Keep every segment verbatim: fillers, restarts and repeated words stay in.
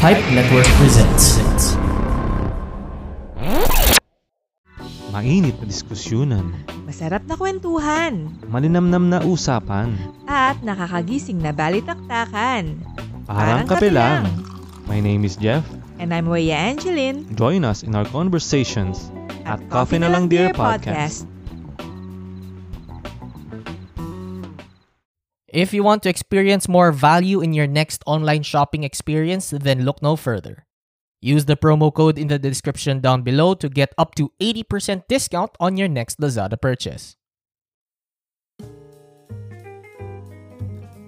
Hype Network presents. Mainit na diskusyonan. Masarap na kwentuhan. Maninamnam na usapan. At nakakagising na balitaktakan. Parang, Parang kape lang. My name is Jeff. And I'm Weya Angeline. Join us in our conversations at, at Coffee Nalang Dear Podcast. If you want to experience more value in your next online shopping experience, then look no further. Use the promo code in the description down below to get up to eighty percent discount on your next Lazada purchase.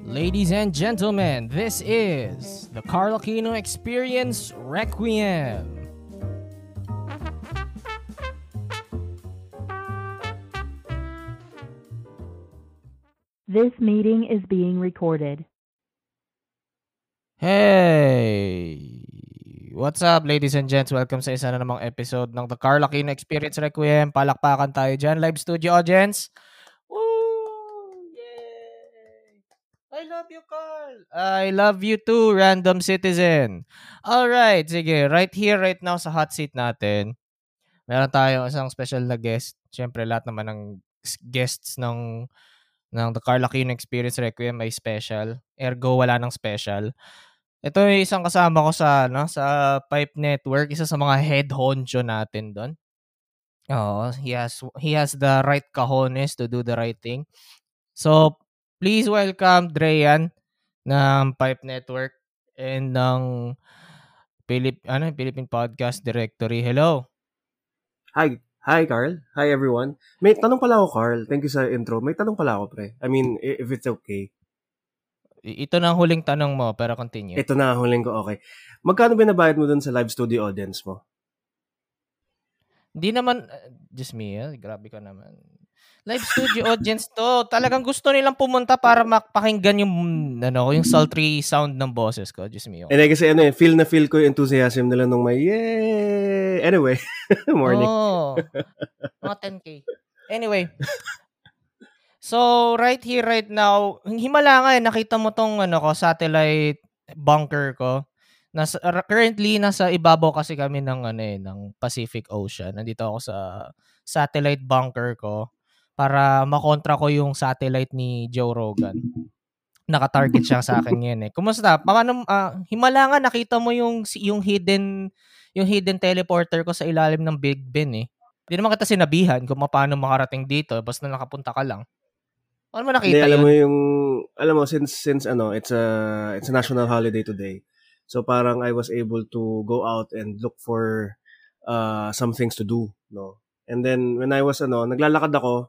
Ladies and gentlemen, this is the Carl Aquino Experience Requiem. This meeting is being recorded. Hey! What's up, ladies and gents? Welcome sa isa na namang episode ng The Carl Aquino Experience Requiem. Palakpakan tayo dyan. Live studio audience. Woo! Yay! I love you, Carl! I love you too, random citizen. Alright, sige. Right here, right now sa hot seat natin. Meron tayo isang special na guest. Siyempre, lahat naman ng guests ng, ng The Carl Aquino Experience Requiem ay special. Ergo, wala ng special. Ito yung isang kasama ko sa ano, sa Pipe Network, isa sa mga head honcho natin doon. Oh, he has he has the right cojones to do the right thing. So, please welcome Dreian ng Pipe Network and ng Philip ano, Philippine Podcast Directory. Hello. Hi, hi Carl. Hi everyone. May tanong pala ako, Carl. Thank you sa intro. May tanong pala ako, pre. I mean, if it's okay. Ito na ang huling tanong mo, pero continue. Ito na ang huling ko, okay. Magkano binabayad mo dun sa live studio audience mo? Hindi naman, uh, just me, eh. Grabe ka naman. Live studio audience to, talagang gusto nilang pumunta para makapakinggan yung, ano, yung sultry sound ng boses ko, just me. Okay. And, eh, kasi ano eh, feel na feel ko yung enthusiasm nila nung may, yay! Anyway, morning. Oh, mga ten K. Anyway. So, right here, right now, himala nga eh, nakita mo tong ano ko, satellite bunker ko. Nasa, currently, nasa ibabaw kasi kami ng, ano, eh, ng Pacific Ocean. Nandito ako sa satellite bunker ko para makontra ko yung satellite ni Joe Rogan. Nakatarget siya sa akin yan eh. Kumusta? Paano, uh, himala nga, nakita mo yung, yung, hidden, yung hidden teleporter ko sa ilalim ng Big Ben eh. Hindi naman kita sinabihan kung paano makarating dito. Basta nakapunta ka lang. Ano mo nakita? Hindi, alam yun? Mo yung alam mo since since ano, it's a it's a national holiday today. So parang I was able to go out and look for uh some things to do, no. And then when I was ano, naglalakad ako,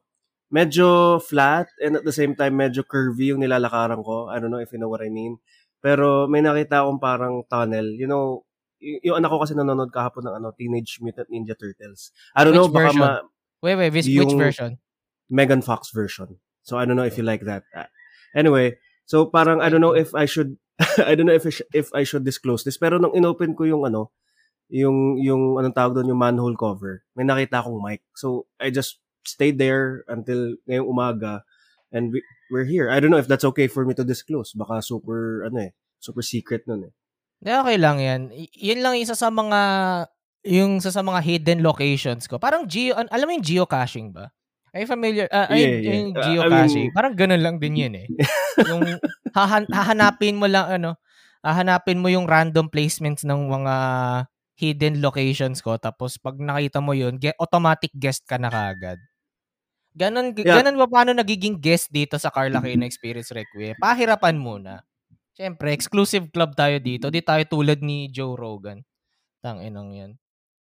medyo flat and at the same time medyo curvy yung nilalakaran ko. I don't know if you know what I mean. Pero may nakita akong parang tunnel. You know, y- yung anak ko kasi nanonood kahapon ng ano, Teenage Mutant Ninja Turtles. I don't which know version? baka ma- Wait, wait, which, which version? Megan Fox version. So I don't know if you like that. Anyway, so parang I don't know if I should I don't know if I sh- if I should disclose this. Pero nung inopen ko yung ano, yung yung anong tawag doon, yung manhole cover, may nakita akong mic. So I just stayed there until ngayong umaga and we, we're here. I don't know if that's okay for me to disclose. Baka super ano eh, super secret noon eh. Okay lang 'yan. Y- 'Yan lang isa sa mga yung isa sa mga hidden locations ko. Parang geo, alam mo yung geocaching ba? Ay familiar uh, yeah, ay yeah. Yung geocaching. Uh, I mean, parang ganun lang din yun eh. Yung hahan- hahanapin mo lang ano, hahanapin mo yung random placements ng mga hidden locations ko tapos pag nakita mo yun, ge- automatic guest ka na kaagad. Ganun yeah. ganun ba paano nagiging guest dito sa Carl Aquino Experience Requiem? Pahirapan muna. Siyempre, exclusive club tayo dito. Di tayo tulad ni Joe Rogan. Tanginang 'yan.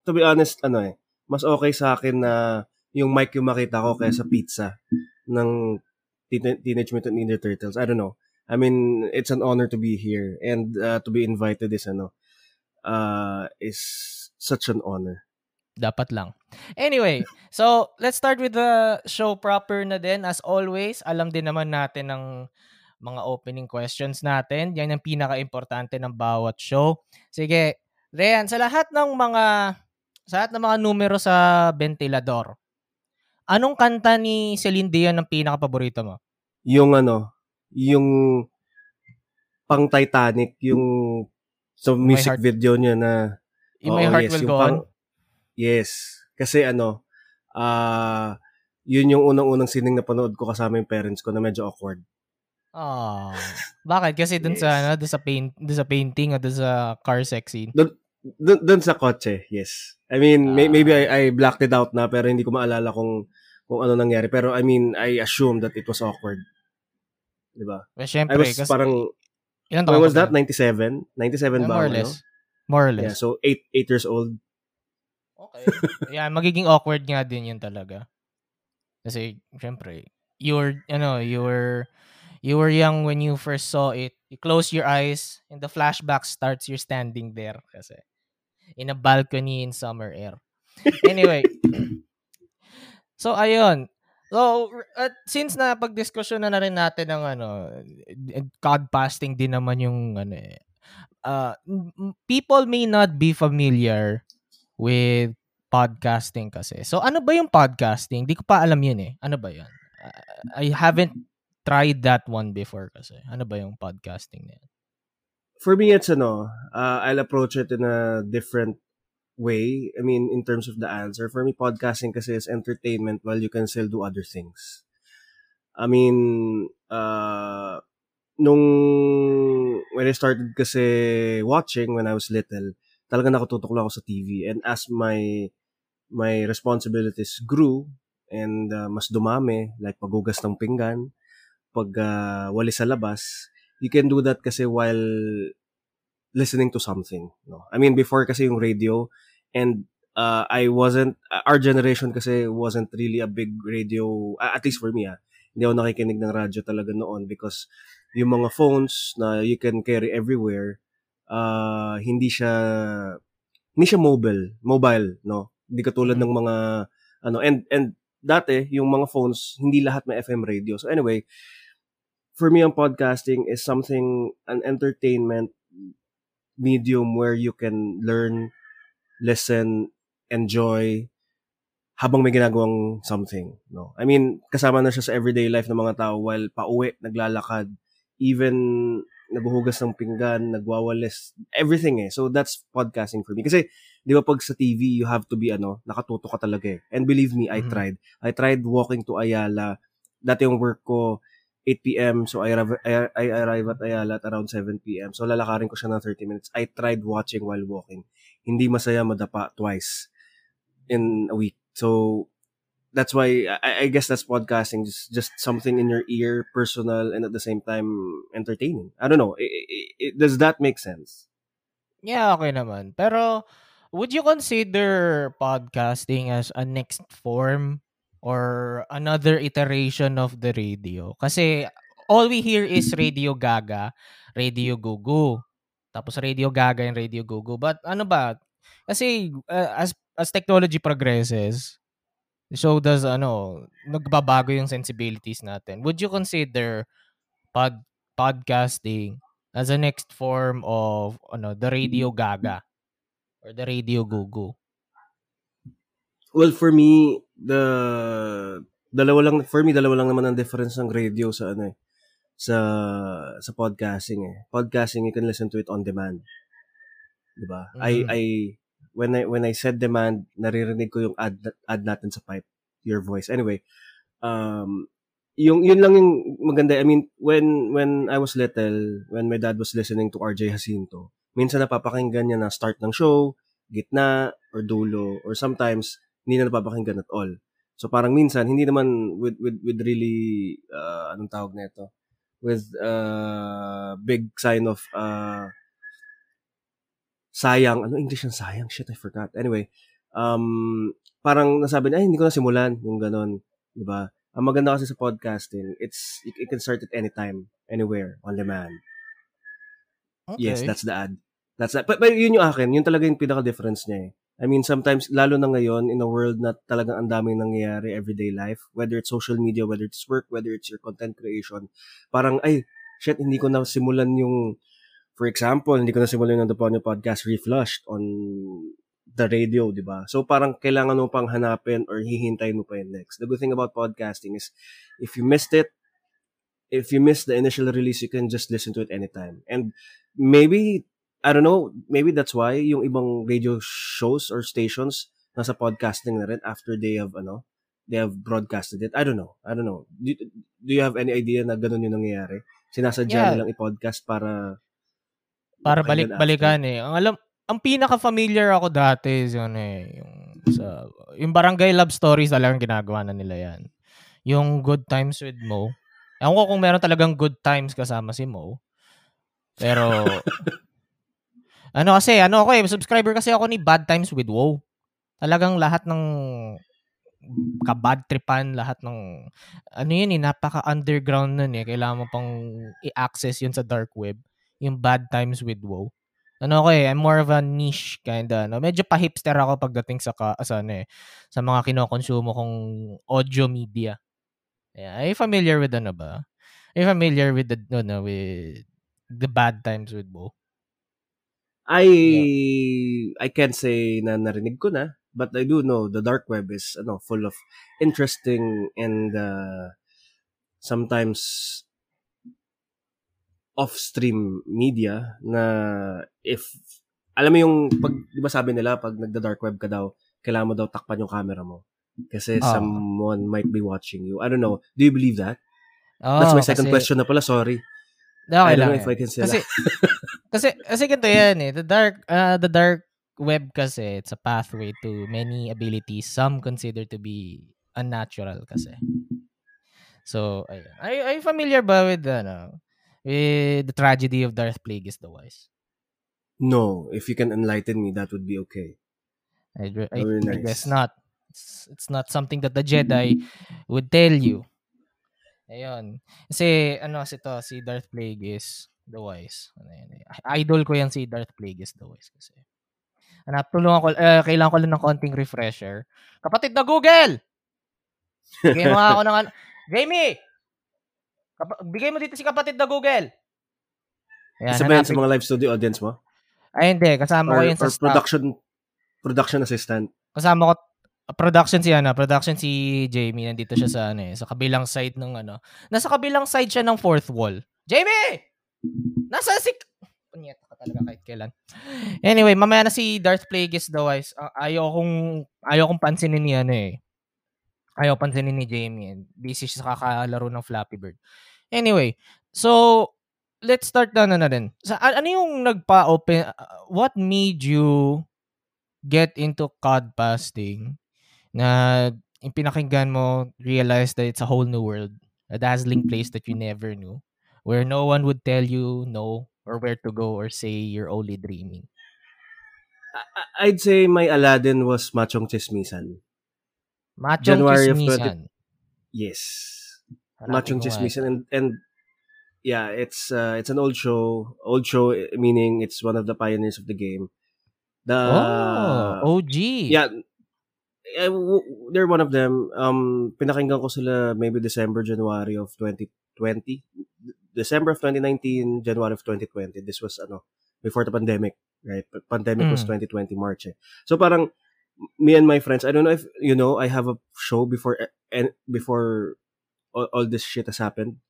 To be honest, ano eh, mas okay sa akin na yung mic yung makita ko kaysa pizza ng Teenage Mutant Ninja Turtles. I don't know. I mean, it's an honor to be here and uh, to be invited is ano uh, is such an honor. Dapat lang. Anyway, so let's start with the show proper na din. As always, alam din naman natin ang mga opening questions natin. Yan ang pinaka-importante ng bawat show. Sige, Rian, sa lahat ng mga sa lahat ng mga numero sa ventilador, anong kanta ni Celine Dion ang pinaka-paborito mo? Yung ano, yung pang Titanic, yung So, music heart, video niya na... In oh, My Heart yes, Will Go pang, On? Yes. Kasi ano, uh, yun yung unang-unang sining na panood ko kasama yung parents ko na medyo awkward. Oh. Bakit? Kasi dun yes. sa, ano, dun sa, paint, dun sa painting o dun sa car sex scene? Dun, dun, dun sa kotse, yes. I mean, uh, may, maybe I, I blocked it out na pero hindi ko maalala kung kung ano nangyari. Pero I mean, I assume that it was awkward. Diba? Well, syempre, I was kasi, parang... When was that? ninety-seven? ninety-seven yeah, ba? More or less. No? More or less. Yeah, so, eight eight years old. Okay. Yeah, magiging awkward nga din yun talaga. Kasi, syempre, you were, ano, you were, you were young when you first saw it. You close your eyes and the flashback starts. You're standing there kasi. In a balcony in summer air. Anyway. So, ayun. So, at since na pag-diskusyon na, na rin natin ng ano, codpasting din naman yung ano eh. Uh, people may not be familiar with podcasting kasi. So, ano ba yung podcasting? Di ko pa alam yun eh. Ano ba yun? Uh, I haven't tried that one before kasi. Ano ba yung podcasting na yun? For me, it's ano, uh, I'll approach it in a different way, I mean, in terms of the answer. For me, podcasting kasi is entertainment while you can still do other things. I mean, uh, nung when I started kasi watching when I was little, talaga nakatutok lang ako sa T V. And as my my responsibilities grew and uh, mas dumami, like paghugas ng pinggan, pag uh, wali sa labas, you can do that kasi while listening to something. No? I mean, before kasi yung radio, and uh, I wasn't, our generation kasi wasn't really a big radio, uh, at least for me, ah, hindi ako nakikinig ng radio talaga noon because yung mga phones na you can carry everywhere, uh, hindi siya, hindi siya mobile, mobile, no? Hindi katulad ng mga, ano, and, and dati, yung mga phones, hindi lahat may F M radio. So anyway, for me, ang podcasting is something, an entertainment medium where you can learn, listen, enjoy habang may ginagawang something. No, I mean, kasama na siya sa everyday life ng mga tao while pauwi, naglalakad, even naghuhugas ng pinggan, nagwawalis, everything eh. So that's podcasting for me. Kasi, di ba pag sa T V, you have to be, ano, nakatuto ka talaga eh. And believe me, I mm-hmm. tried. I tried walking to Ayala. Dati yung work ko, eight p.m. So, I arrive, I, I arrive at Ayala at around seven p.m. So, lalakarin ko siya ng thirty minutes. I tried watching while walking. Hindi masaya madapa twice in a week. So, that's why, I, I guess that's podcasting. Just, just something in your ear, personal, and at the same time, entertaining. I don't know. It, it, it, does that make sense? Yeah, okay naman. Pero, would you consider podcasting as a next form or another iteration of the radio? Kasi all we hear is Radio Gaga, Radio Gugu. Tapos Radio Gaga and Radio Gugu. But ano ba? Kasi uh, as as technology progresses, so does ano, nagbabago yung sensibilities natin. Would you consider pod, podcasting as a next form of ano, the Radio Gaga or the Radio Gugu? Well, for me, the dalawa lang for me dalawa lang naman ang difference ng radio sa ano eh, sa sa podcasting eh. Podcasting, you can listen to it on demand. 'Di ba? Mm-hmm. I I when I when I said demand, naririnig ko yung ad ad natin sa pipe, your voice. Anyway, um yung yun lang yung maganda. I mean, when when I was little, when my dad was listening to R J Jacinto, minsan napapakinggan niya na start ng show, gitna or dulo, or sometimes hindi na napapakinggan at all. So parang minsan, hindi naman with with with really, uh, anong tawag na ito? With uh, big sign of uh, sayang. Ano English yung sayang? Shit, I forgot. Anyway, um, parang nasabi niya, ay, hindi ko na simulan. Yung ganon. Diba? Ang maganda kasi sa podcasting, it's it, it can start at any time, anywhere, on demand. Okay. Yes, that's the ad. That's that. But, but yun yung akin. Yun talaga yung pinaka-difference niya eh. I mean, sometimes, lalo na ngayon, in a world na talagang ang daming nangyayari everyday life, whether it's social media, whether it's work, whether it's your content creation, parang, ay, shit, hindi ko na simulan yung, for example, hindi ko na simulan yung The Banyo Podcast Reflushed on the radio, di ba? So, parang kailangan mo pang hanapin or hihintayin mo pa yung next. The good thing about podcasting is, if you missed it, if you missed the initial release, you can just listen to it anytime. And maybe, I don't know, maybe that's why yung ibang radio shows or stations nasa podcasting na rin after they have ano, they have broadcasted it. I don't know. I don't know. Do, do you have any idea na ganun yung nangyayari? Sinasadya yeah. nilang i-podcast para para balik-balikan eh. Ang alam, ang pinaka-familiar ako dati is yun eh, yung sa yung Barangay Love Stories, talagang ginagawa na nila 'yan. Yung Good Times with Mo. Ewan ko kung meron talagang Good Times kasama si Mo. Pero ano kasi, ano ako eh, subscriber kasi ako ni Bad Times with Wow. Talagang lahat ng kabad tripan, lahat ng, ano yun eh, napaka-underground nun eh. Kailangan mo pang i-access yun sa dark web. Yung Bad Times with Wow. Ano ako eh, I'm more of a niche kinda. No? Medyo pa-hipster ako pagdating sa, ka, sa, ano eh, sa mga kinokonsumo kong audio media. Yeah, are you familiar with ano ba? Are you familiar with the, no, no, with the Bad Times with Wow? I I can't say na narinig ko na, but I do know the dark web is ano, full of interesting and uh, sometimes off-stream media na if alam mo yung pag di ba sabi nila pag nagda-dark web ka daw, kailangan mo daw takpan yung camera mo kasi oh. someone might be watching you. I don't know. Do you believe that? Oh, that's my second kasi... question na pala, sorry. No, I don't know if I can say that. Kasi, kasi ganito yan eh. The dark, uh, the dark web kasi, it's a pathway to many abilities some consider to be unnatural kasi. So, ayun. Are, are you familiar ba with, ano, with the tragedy of Darth Plagueis the Wise? No. If you can enlighten me, that would be okay. I, I, nice. I guess not. It's, it's not something that the Jedi would tell you. Ayun. Kasi, ano, si to, si Darth Plagueis the Wise. Ano yun, idol ko yan si Darth Plagueis the Wise kasi. Ano, tulungan ko, uh, kailangan ko lang ng konting refresher. Kapatid na Google! Bigay mo ako ng, Jamie! Kap- bigay mo dito si kapatid na Google! Ayan, isa ba yan sa mga live studio audience mo? Ay, hindi. Kasama or, ko yun sa staff. Production, production assistant. Kasama ko, production si ano, production si Jamie, nandito siya sa ano eh, sa kabilang side ng ano. Nasa kabilang side siya ng fourth wall. Jamie! Nasa si... Punyeta ka talaga kahit kailan. Anyway, mamaya na si Darth Plagueis the Wise. Uh, ayokong, ayokong pansinin ni ano eh. Ayaw pansinin ni Jamie. Busy siya sa kakalaro ng Flappy Bird. Anyway, so, let's start na na, na din. Sa, ano yung nagpa-open... Uh, what made you get into codpasting na yung pinakinggan mo, realize that it's a whole new world, a dazzling place that you never knew, where no one would tell you no or where to go or say you're only dreaming? I'd say my Aladdin was Machong Chismisan. Machong January Chismisan? twenty... Yes. Harapin Machong Chismisan. And, and yeah, it's uh, it's an old show. Old show meaning it's one of the pioneers of the game. The, oh, O G. Yeah. They're one of them. Um, pinakinggan ko sila maybe December, January of twenty twenty. December of twenty nineteen, January of twenty twenty. This was, ano, before the pandemic, right? Pandemic mm. was twenty twenty, March. Eh. So parang, me and my friends, I don't know if, you know, I have a show before and before all, all this shit has happened.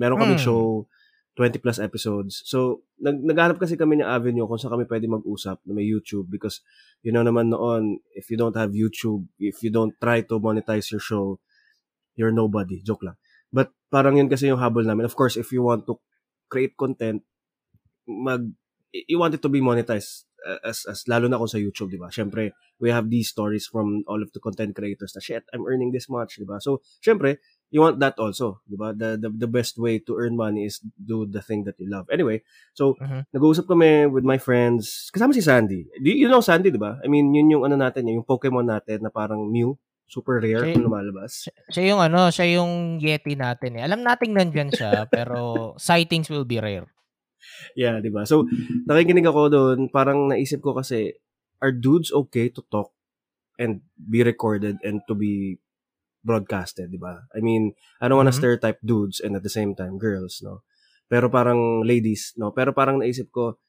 Meron kaming mm. show, twenty plus episodes. So, nag- naghanap kasi kami ng avenue kung saan kami pwede mag-usap na may YouTube because, you know naman noon, if you don't have YouTube, if you don't try to monetize your show, you're nobody. Joke lang. But parang yun kasi yung habol namin. Of course, if you want to create content, mag you want it to be monetized as, as lalo na kung sa YouTube, di ba? Siyempre, we have these stories from all of the content creators na, shit, I'm earning this much, di ba? So, siyempre, you want that also, di ba? The, the, the best way to earn money is do the thing that you love. Anyway, so, uh-huh. nag-uusap kami with my friends. Kasama si Sandy. Do you know Sandy, di ba? I mean, yun yung ano natin, yung Pokemon natin na parang Mew. Super rare siya, kung lumalabas. Siya yung ano, siya yung Yeti natin eh. Alam nating nandyan siya, pero sightings will be rare. Yeah, di ba? So, nakikinig ako doon, parang naisip ko kasi, are dudes okay to talk and be recorded and to be broadcasted, di ba? I mean, I don't wanna mm-hmm. stereotype dudes and at the same time girls, no? Pero parang ladies, no? Pero parang naisip ko,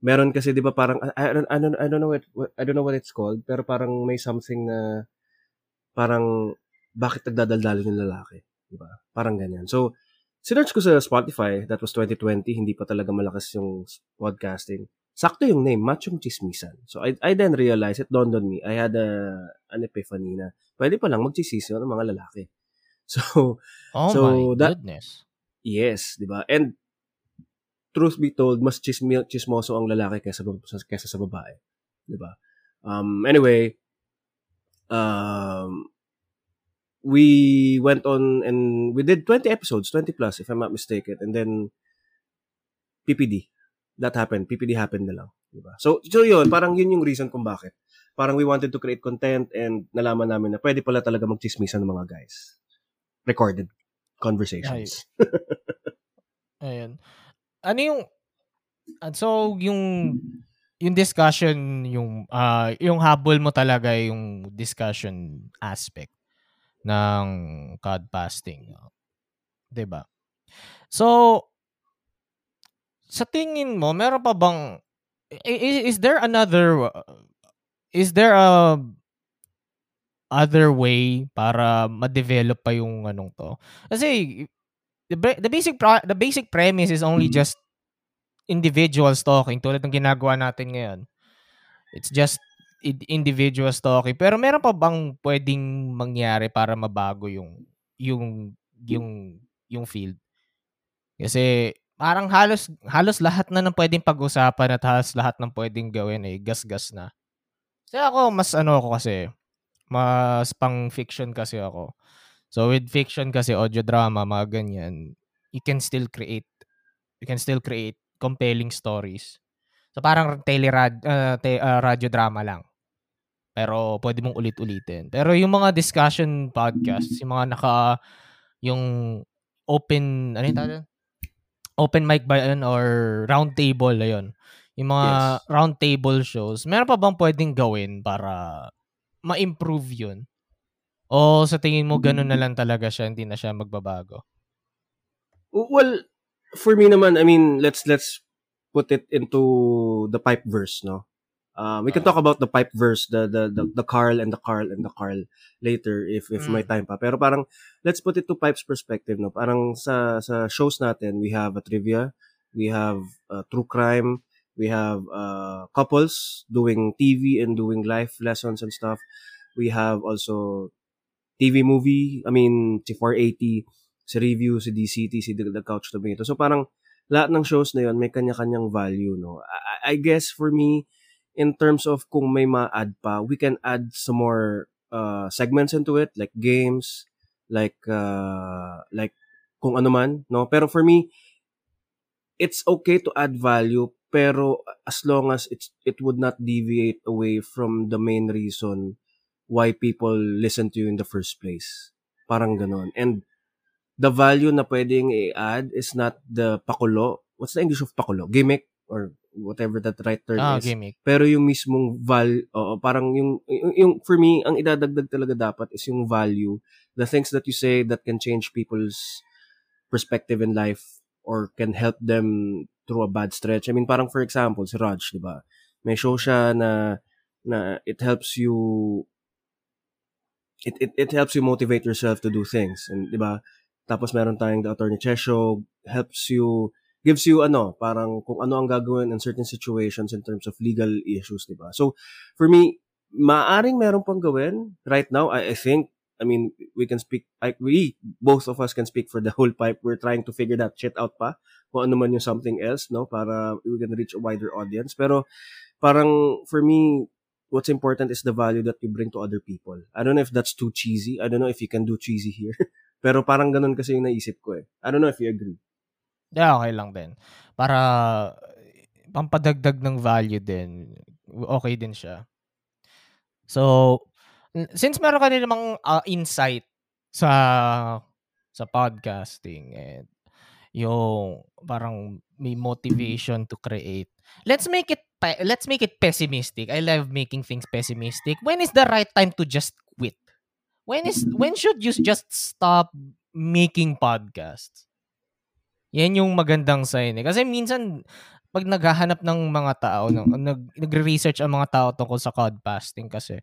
meron kasi, di ba, parang, I don't, I don't, I don't know what, I don't know what it's called, pero parang may something na, parang, bakit nagdadaldalo yung lalaki? Diba? Parang ganyan. So, sinerch ko sa Spotify, that was twenty twenty, hindi pa talaga malakas yung podcasting. sakto yung name, Machong Chismisan. So, I, I then realized, it dawned on me, I had a, an epiphany na pwede pa lang magchisisyon ng mga lalaki. So, oh so my that, goodness. Yes, di ba? And, truth be told, mas chismi, chismoso ang lalaki kaysa, kaysa sa babae. Di ba? Um, anyway, um, we went on and we did twenty episodes, twenty plus, if I'm not mistaken. And then, P P D. That happened. P P D happened na lang. Diba? So, so yun, parang yun yung reason kung bakit. Parang we wanted to create content and nalaman namin na pwede pala talaga magchismisan ng mga guys. Recorded conversations. Ay. Ayan. Ano yung, so, yung, yung discussion, yung, uh, yung habol mo talaga yung discussion aspect ng codpasting. Diba? So, sa tingin mo, meron pa bang, is, is there another, is there a other way para ma-develop pa yung anong to? Kasi, the, the basic the basic premise is only just individuals talking, tulad ng ginagawa natin ngayon. It's just individuals talking. Pero meron pa bang pwedeng mangyari para mabago yung yung yung yung field? Kasi, parang halos halos lahat na ng pwedeng pag-usapan at halos lahat ng pwedeng gawin eh gas-gas na. So ako mas ano ako kasi mas pang fiction kasi ako. So with fiction kasi audio drama mga ganyan, you can still create you can still create compelling stories. So parang telerad uh, te, uh, radio drama lang. Pero pwede mong ulit-ulitin. Pero yung mga discussion podcasts, yung mga naka yung open ano yung tawag? Open mic ba yun or round table yun? Yung mga yes. round table shows, meron pa bang pwedeng gawin para ma-improve yun? O sa tingin mo, ganun na lang talaga siya, hindi na siya magbabago? Well, for me naman, I mean, let's let's put it into the pipe verse, no? Um, we can talk about the pipe verse, the the the, the Carl and the Carl and the Carl later if if mm. may time pa. Pero parang let's put it to Pipe's perspective, no. Parang sa sa shows natin, we have a trivia, we have uh, true crime, we have uh, couples doing T V and doing life lessons and stuff. We have also T V movie. I mean, si four eighty, si review, si D C T, si The Couch Tomato. So parang lahat ng shows na yon may kanya-kanyang value, no. I, I guess for me, in terms of kung may ma-add pa, we can add some more uh, segments into it, like games, like uh, like kung ano man, no? Pero for me, it's okay to add value, pero as long as it's, it would not deviate away from the main reason why people listen to you in the first place. Parang ganon. And the value na pwedeng i-add is not the pakulo. What's the English of pakulo? Gimmick? Or whatever that right term ah, is. Gimmick. Pero yung mismong value, oh, parang yung, yung, yung, for me, ang idadagdag talaga dapat is yung value, the things that you say that can change people's perspective in life or can help them through a bad stretch. I mean, parang for example, si Raj, di ba? May show siya na, na it helps you, it, it, it helps you motivate yourself to do things. And, di ba? Tapos meron tayong The Attorney Chesho, helps you, gives you ano, parang kung ano ang gagawin in certain situations in terms of legal issues, diba? So, for me, maaring meron pang gawin right now. I, I think, I mean, we can speak, I, we, both of us can speak for the whole pipe. We're trying to figure that shit out pa. Kung ano man yung something else, no? Para we can reach a wider audience. Pero, parang, for me, what's important is the value that you bring to other people. I don't know if that's too cheesy. I don't know if you can do cheesy here. Pero parang ganun kasi yung naisip ko eh. I don't know if you agree. Yeah, okay lang din. Para pampadagdag ng value din, okay din siya. So, since meron ka din namang uh, insight sa sa podcasting and yung parang may motivation to create, let's make it let's make it pessimistic. I love making things pessimistic. When is the right time to just quit? When is when should you just stop making podcasts? Yan yung magandang sign eh. Kasi minsan, pag naghahanap ng mga tao, nag, nag-research ang mga tao tungkol sa codpasting kasi,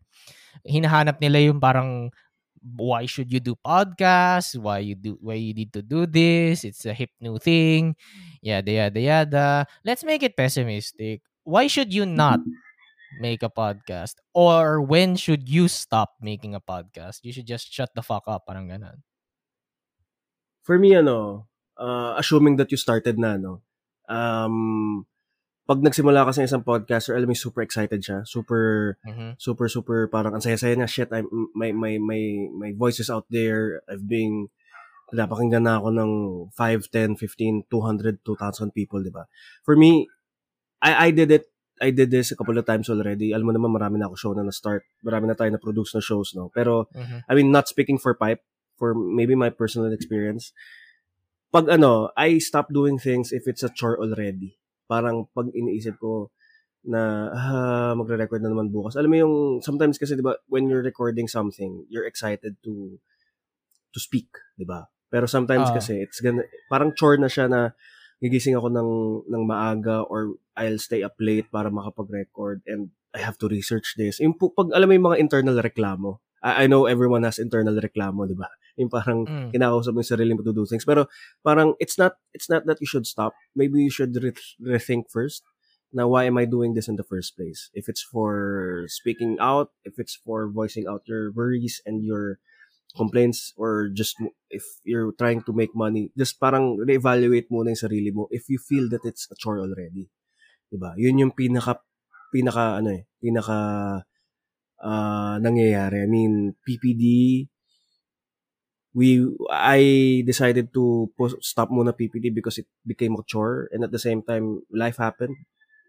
hinahanap nila yung parang, why should you do podcasts? Why you do? Why you need to do this? It's a hip new thing. Yada, yada, yada. Let's make it pessimistic. why should you not make a podcast? Or when should you stop making a podcast? You should just shut the fuck up. Parang ganun. For me, ano, uh, assuming that you started na, no? Um, pag nagsimula kasi isang podcaster, alam mo, super excited siya. Super, mm-hmm. super, super, parang ang saya-saya niya. Shit, I'm, my, my, my, my voice is out there. I've been, napakinggan na ako ng five, ten, fifteen, two hundred, two thousand people, di ba? For me, I, I did it, I did this a couple of times already. Alam mo naman, marami na ako show na na-start. Marami na tayo na-produce na shows, no? Pero, mm-hmm. I mean, not speaking for pipe, for maybe my personal experience. Pag ano, I stop doing things if it's a chore already. Parang pag iniisip ko na ah, magre-record na naman bukas. Alam mo yung, sometimes kasi, di ba, when you're recording something, you're excited to to speak, di ba? Pero sometimes uh. kasi, it's gonna, parang chore na siya na gigising ako ng, ng maaga or I'll stay up late para makapag-record and I have to research this. Yung pag, alam mo yung mga internal reklamo. I, I know everyone has internal reklamo, di ba? Yung parang mm. kinakausap mo yung sarili mo to do things. Pero parang it's not it's not that you should stop. Maybe you should re- rethink first na why am I doing this in the first place? If it's for speaking out, if it's for voicing out your worries and your complaints, or just if you're trying to make money, just parang reevaluate muna yung sarili mo if you feel that it's a chore already. Diba? Yun yung pinaka, pinaka, ano eh, pinaka uh, nangyayari. I mean, P P D, we, I decided to post, stop muna P P D because it became a chore, and at the same time, life happened.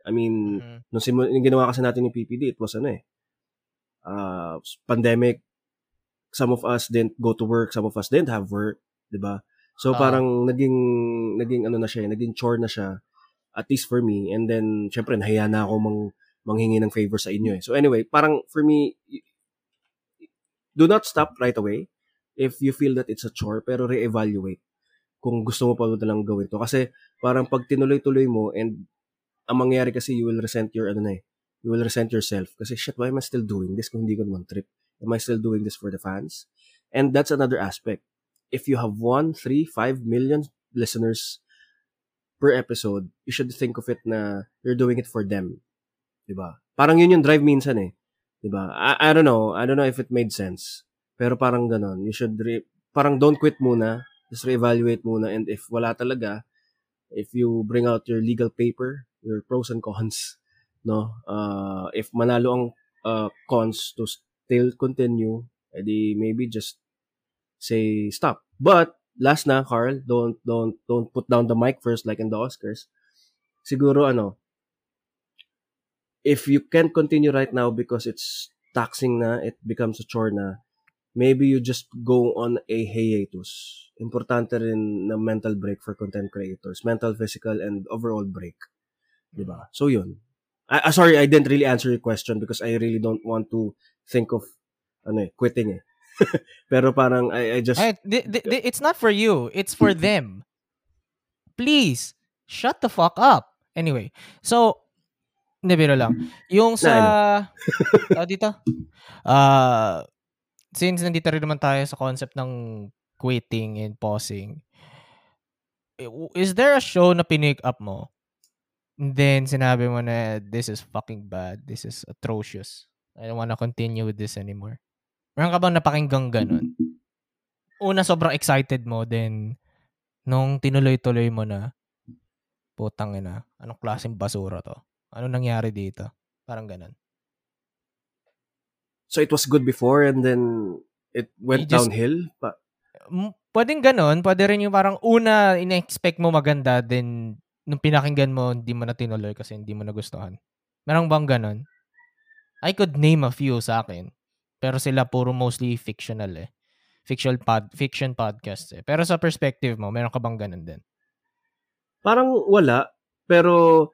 I mean, mm-hmm. nung, simu- nung ginawa kasi natin yung P P D, it was ano eh, uh, pandemic. Some of us didn't go to work, some of us didn't have work, di ba? So, uh, parang naging, naging ano na siya, naging chore na siya, at least for me. And then, syempre, nahiya na ako mang, manghingi ng favor sa inyo. Eh. So, anyway, parang for me, do not stop right away if you feel that it's a chore, pero reevaluate kung gusto mo pa lang gawin to. Kasi, parang pag tinuloy-tuloy mo, and ang mangyayari kasi, you will resent your, ano na eh, you will resent yourself. Kasi, shit, why am I still doing this kung hindi ko naman trip? Am I still doing this for the fans? And that's another aspect. If you have one, three, five million listeners per episode, you should think of it na you're doing it for them. Diba? Parang yun yung drive minsan eh. Diba? I, I don't know. I don't know if it made sense. Pero parang ganon. You should, re- parang don't quit muna. Just reevaluate muna. And if wala talaga, if you bring out your legal paper, your pros and cons, no? Uh, if manalo ang uh, cons to still continue, edi maybe just say stop. But last na, Carl, don't don't don't put down the mic first like in the Oscars. Siguro ano, if you can't continue right now because it's taxing na, it becomes a chore na, maybe you just go on a hiatus. Importante rin na mental break for content creators, mental, physical, and overall break. Diba? So yun. I, I sorry, I didn't really answer your question because I really don't want to think of ano eh, quitting eh. Pero parang I, I just I, th- th- th- it's not for you, it's for them. Please shut the fuck up. Anyway, so nebiro lang. Yung sa oh, dito. Uh, since nandito rin naman tayo sa concept ng quitting and pausing. Is there a show na pinick up mo? And then sinabi mo na this is fucking bad. This is atrocious. I don't wanna continue with this anymore. Meron ka bang napakinggang ganun? Una, sobrang excited mo, then nung tinuloy-tuloy mo na, putang ina, anong klaseng basura to? Ano nangyari dito? Parang ganun. So it was good before and then it went just downhill? Pa- pwedeng ganun. Pwede rin yung parang una, ina-expect mo maganda, then nung pinakinggan mo, hindi mo na tinuloy kasi hindi mo nagustuhan. Meron bang ganun? I could name a few sa akin. Pero sila puro mostly fictional eh. Fictional pod, fiction podcast eh. Pero sa perspective mo, meron ka bang ganun din? Parang wala. Pero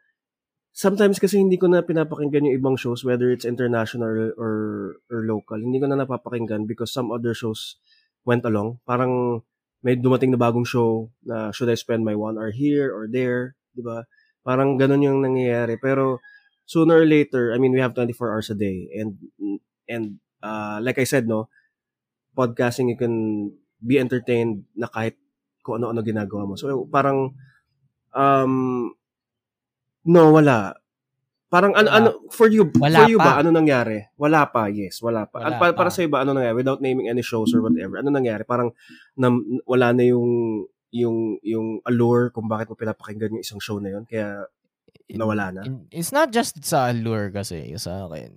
sometimes kasi hindi ko na pinapakinggan yung ibang shows, whether it's international or, or local. Hindi ko na napapakinggan because some other shows went along. Parang may dumating na bagong show na should I spend my one hour here or there? Diba? Parang ganun yung nangyayari. Pero sooner or later, I mean, we have twenty-four hours a day. And, and uh, like I said, no, podcasting, you can be entertained na kahit kung ano-ano ginagawa mo. So, parang, um, no, wala. Parang ano, ano for you wala for you pa. Ba ano nangyari? Wala pa. Yes, wala pa. Wala para, para sa iba ano nangyari without naming any shows or whatever. Ano nangyari? Parang nam, wala na yung yung yung allure kung bakit mo pinapakinggan yung isang show na yun. Kaya nawala na. It's not just sa allure kasi sa akin.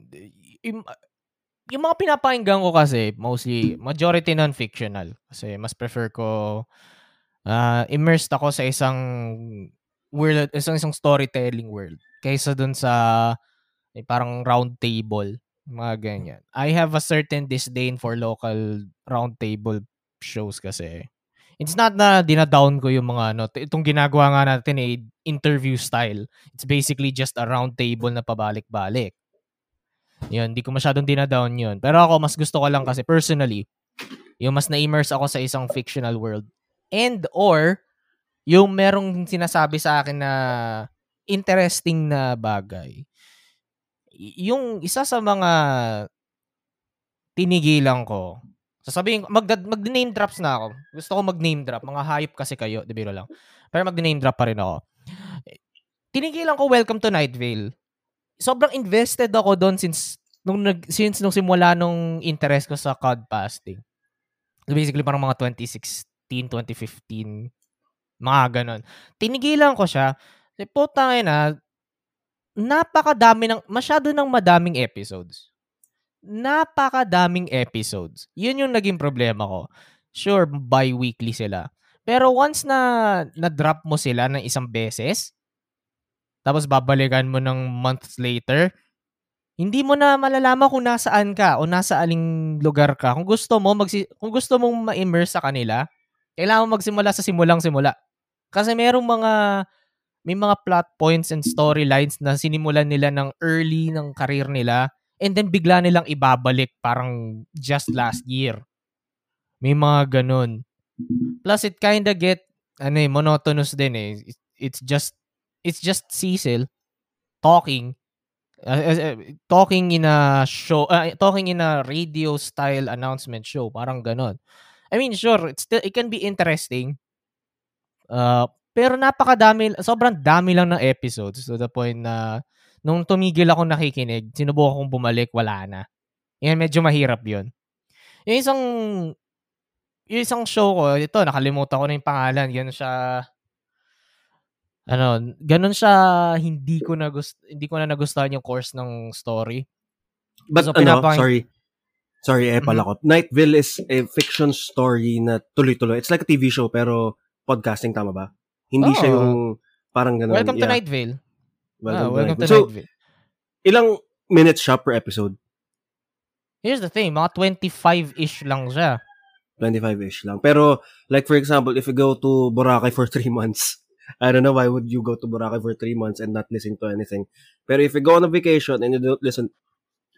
Yung mga pinapakinggan ko kasi mostly majority non-fictional kasi mas prefer ko uh, immersed ako sa isang world, isang isang storytelling world. Kaysa dun sa eh, parang round table, mga ganyan. I have a certain disdain for local round table shows kasi. It's not na dinadown ko yung mga ano, itong ginagawa nga natin eh, interview style. It's basically just a round table na pabalik-balik. Yun, di ko masyadong dinadown yun. Pero ako, mas gusto ko lang kasi personally, yung mas na-immerse ako sa isang fictional world. And or, yung merong sinasabi sa akin na interesting na bagay. Yung isa sa mga tinigilan ko, sasabihin ko, mag, mag-name drops na ako. Gusto ko mag-name drop. Mga hype kasi kayo, di biro lang. Pero mag-name drop pa rin ako. Tinigilan ko, Welcome to Night Vale. Sobrang invested ako doon since nung, since nung simula nung interest ko sa codpasting. Basically, parang mga twenty sixteen, twenty fifteen, mga ganon. Tinigilan ko siya. Kasi po tayo na, napakadami ng, masyado ng madaming episodes. Napakadaming episodes. Yun yung naging problema ko. Sure, bi-weekly sila. Pero once na na-drop mo sila ng isang beses, tapos babalikan mo ng months later, hindi mo na malalaman kung nasaan ka o nasa aling lugar ka. Kung gusto mo, magsi- kung gusto mong ma-immerse sa kanila, kailangan mo magsimula sa simulang-simula. Kasi merong mga may mga plot points and storylines na sinimulan nila ng early ng career nila and then bigla nilang ibabalik parang just last year. May mga ganun. Plus, it kinda get ano eh, monotonous din eh. It's just, it's just Cecil talking. Uh, uh, talking in a show, uh, talking in a radio-style announcement show. Parang ganun. I mean, sure, it's still, it can be interesting. Uh, Pero napakadami, sobrang dami lang ng episodes to the point na nung tumigil ako nakikinig, sinubukan kong bumalik, wala na. Yan, medyo mahirap yun. Yung isang, yung isang show ko, ito, nakalimutan ko na yung pangalan, ganun siya, ano, ganun siya, hindi ko na, gust, hindi ko na nagustuhan yung course ng story. But so, ano, pinapang- sorry. Sorry, eh, pala ko. Mm-hmm. Night Vale is a fiction story na tuloy-tuloy. It's like a T V show, pero podcasting, tama ba? Hindi oh. siya yung parang gano'n. Welcome to yeah. Night Vale. Welcome, ah, to, welcome Night Vale. to Night Vale. So, ilang minutes siya per episode? Here's the thing, mga twenty-five-ish lang siya. twenty-five-ish lang. Pero, like for example, if you go to Boracay for three months, I don't know why would you go to Boracay for three months and not listen to anything. Pero if you go on a vacation and you don't listen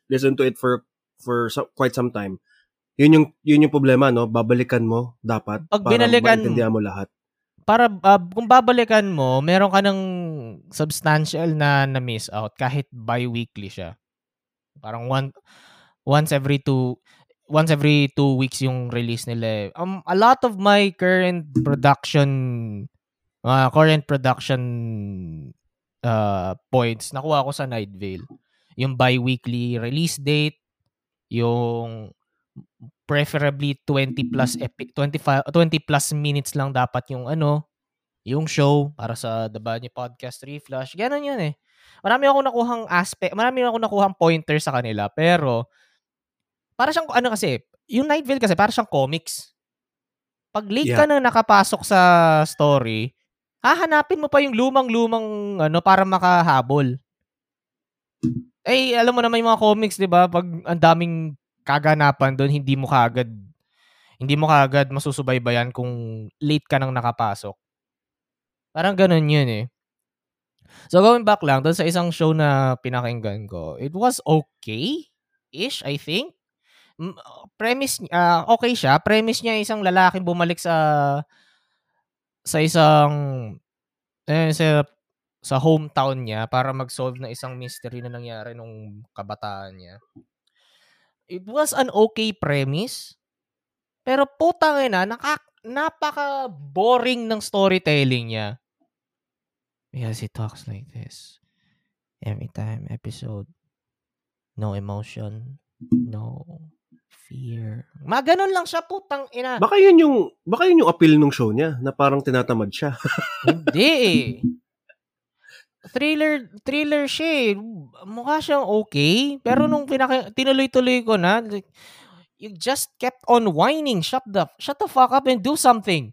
listen to it for for so, quite some time, yun yung, yun yung problema, no? Babalikan mo, dapat. Pag binalikan, para maintindihan mo lahat. Para uh, kung babalikan mo, meron ka ng substantial na na-miss out kahit bi-weekly siya. Parang one once every two once every two weeks yung release nila. Um a lot of my current production uh, current production uh points nakuha ko sa Night Vale. Yung bi-weekly release date, yung preferably twenty plus twenty plus minutes lang dapat yung ano, yung show para sa The Banyo Podcast Reflushed. Ganun yun eh. Marami ako nakuhang aspect, marami ako nakuhang pointer sa kanila, pero para siyang ano kasi, yung Night Vale kasi para siyang comics. Pag late yeah. ka na nakapasok sa story, hahanapin mo pa yung lumang-lumang ano para makahabol. Eh, alam mo naman yung mga comics, 'di ba? Pag ang daming kaganapan doon, hindi mo kaagad hindi mo kaagad masusubaybayan kung late ka nang nakapasok. Parang ganun yun eh. So going back lang, doon sa isang show na pinakinggan ko, it was okay-ish, I think. Premise, uh, okay siya. Premise niya, isang lalaki bumalik sa sa isang eh, sa, sa hometown niya para mag-solve na isang mystery na nangyari nung kabataan niya. It was an okay premise. Pero putang ina, nakak- napaka-boring ng storytelling niya. Yes, he talks like this. every time episode. No emotion, no fear. Maganon lang siya, putang ina. Baka yun yung baka yun yung appeal ng show niya na parang tinatamad siya. Hindi eh. Thriller, thriller siya eh. Mukha siyang okay. Pero nung pinaka- tinuloy-tuloy ko na, like, you just kept on whining. Shut the, shut the fuck up and do something.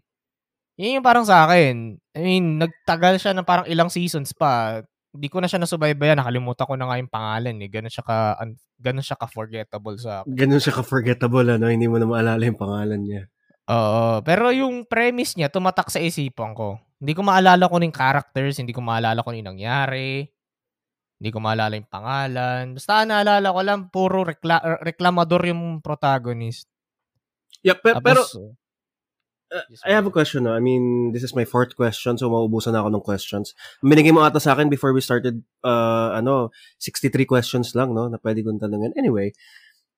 Yun yung parang sa akin. I mean, nagtagal siya ng parang ilang seasons pa. Hindi ko na siya nasubaybayan. Nakalimutan ko na nga yung pangalan eh. Ganun siya ka, un, ganun siya ka-forgettable sa akin. Ganun siya ka-forgettable, ano? Hindi mo na maalala yung pangalan niya. Oo. Pero yung premise niya, tumatak sa isipan ko. Hindi ko maalala ko yung characters, hindi ko maalala ko yung nangyari, hindi ko maalala yung pangalan. Basta naalala ko lang, puro rekla- reklamador yung protagonist. Yeah, pero, Abos, pero uh, I have a question. No? I mean, this is my fourth question, so mauubusan na ako ng questions. Binigay mo ata sa akin before we started, uh, ano, sixty-three questions lang, no, na pwede kong tanungin. Anyway,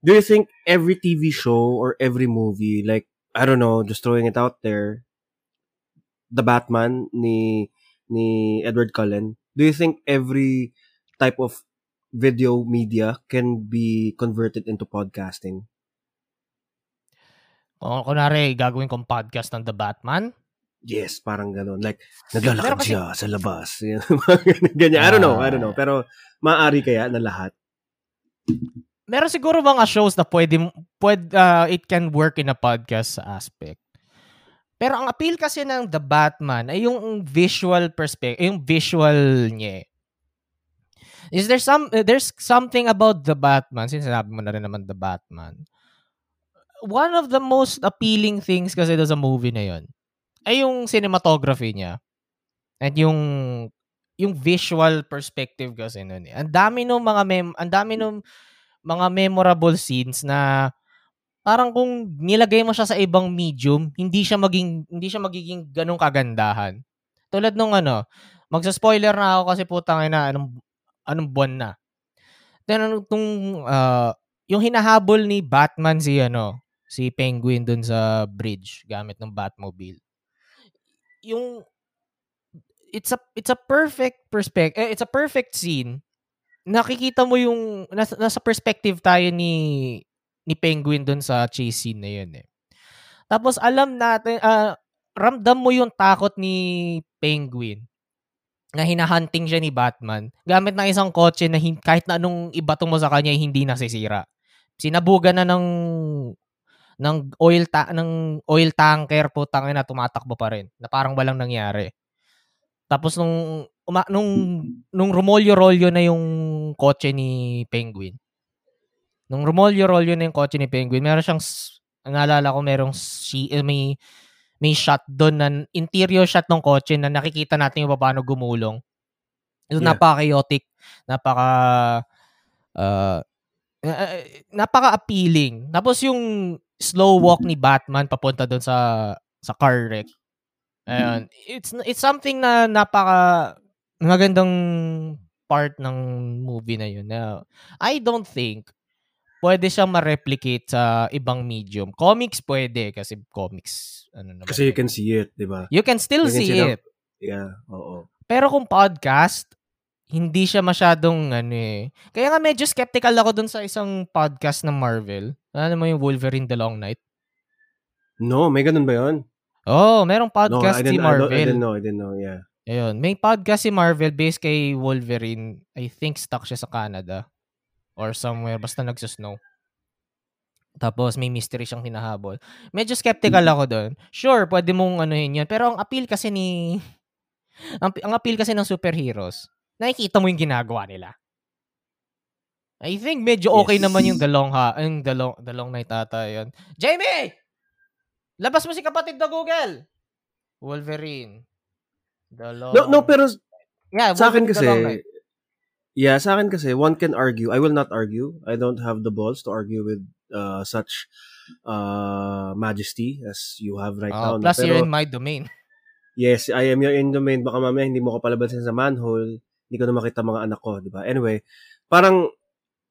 do you think every T V show or every movie, like, I don't know, just throwing it out there, The Batman ni ni Edward Cullen, do you think every type of video media can be converted into podcasting? Kung kunwari, gagawin kong podcast ng The Batman? Yes, parang gano'n. Like, naglalakad kasi, siya sa labas. Ganyan. I don't know, I don't know. Pero, maaari kaya na lahat? Meron siguro mga shows na pwede, pwede uh, it can work in a podcast aspect. Pero ang appeal kasi ng The Batman ay yung visual perspective, yung visual niya. Is there some there's something about The Batman, since sinabi mo na rin naman The Batman. One of the most appealing things kasi doon sa movie na yon ay yung cinematography niya. At yung yung visual perspective kasi noon. Ang dami ng mga mem- ang dami ng mga memorable scenes na parang kung nilagay mo siya sa ibang medium, hindi siya maging hindi siya magiging ganung kagandahan. Tulad nung ano, magsa-spoiler na ako kasi putang ina, anong anong buwan na. Then nung uh, yung hinahabol ni Batman si ano, si Penguin dun sa bridge gamit ng Batmobile. Yung it's a it's a perfect perspective, eh, it's a perfect scene. Nakikita mo yung nasa, nasa perspective tayo ni ni Penguin doon sa chase scene na yun eh. Tapos alam natin, uh, ramdam mo yung takot ni Penguin na hinahunting siya ni Batman gamit ng isang kotse na hin- kahit na anong ibato mo sa kanya hindi nasisira. Sinabugan na ng ng oil ta- ng oil tanker po tangay na tumatakbo pa rin na parang walang nangyari. Tapos nung uma- nung nung rumolyo-rolyo na yung kotse ni Penguin. Nung rumolyo-rolyo na yung kotse ni Penguin, meron siyang, naalala ko, merong she, may, may shot doon, na interior shot ng kotse na nakikita natin yung paano gumulong. So, yeah. Napaka-chaotic, napaka, uh, uh, napaka-appealing. Tapos yung slow walk ni Batman papunta doon sa sa car wreck. Ayun. It's, it's something na napaka, magandang part ng movie na yun. Now, I don't think pwede siyang ma-replicate sa ibang medium. Comics pwede kasi comics ano naman. Kasi you can see it, 'di ba? You can still you can see, see it. it. Yeah, oo. Pero kung podcast, hindi siya masyadong ano eh. Kaya nga medyo skeptical ako dun sa isang podcast ng Marvel. Ano mo yung Wolverine The Long Night? No, may ganun ba 'yon? Oh, merong podcast no, si Marvel. I didn't know, I didn't know, yeah. Ayun, may podcast si Marvel based kay Wolverine. I think stuck siya sa Canada. Or somewhere, basta nagsusnow. Tapos, may mystery siyang hinahabol. Medyo skeptical ako doon. Sure, pwede mong ano yun yun. Pero ang appeal kasi ni... Ang, ang appeal kasi ng superheroes, nakikita mo yung ginagawa nila. I think medyo okay yes. Naman yung The Long, ha, yung the long, the long Night ata yun. Jamie! Labas mo si kapatid na Google! Wolverine. The Long... No, no pero... Yeah, sa akin kasi... Yeah, sa akin kasi, one can argue. I will not argue. I don't have the balls to argue with uh, such uh, majesty as you have right uh, now. Plus, pero, you're in my domain. Yes, I am your in domain. Baka mamaya hindi mo ko palabansin sa manhole. Hindi ko na makita mga anak ko, di ba? Anyway, parang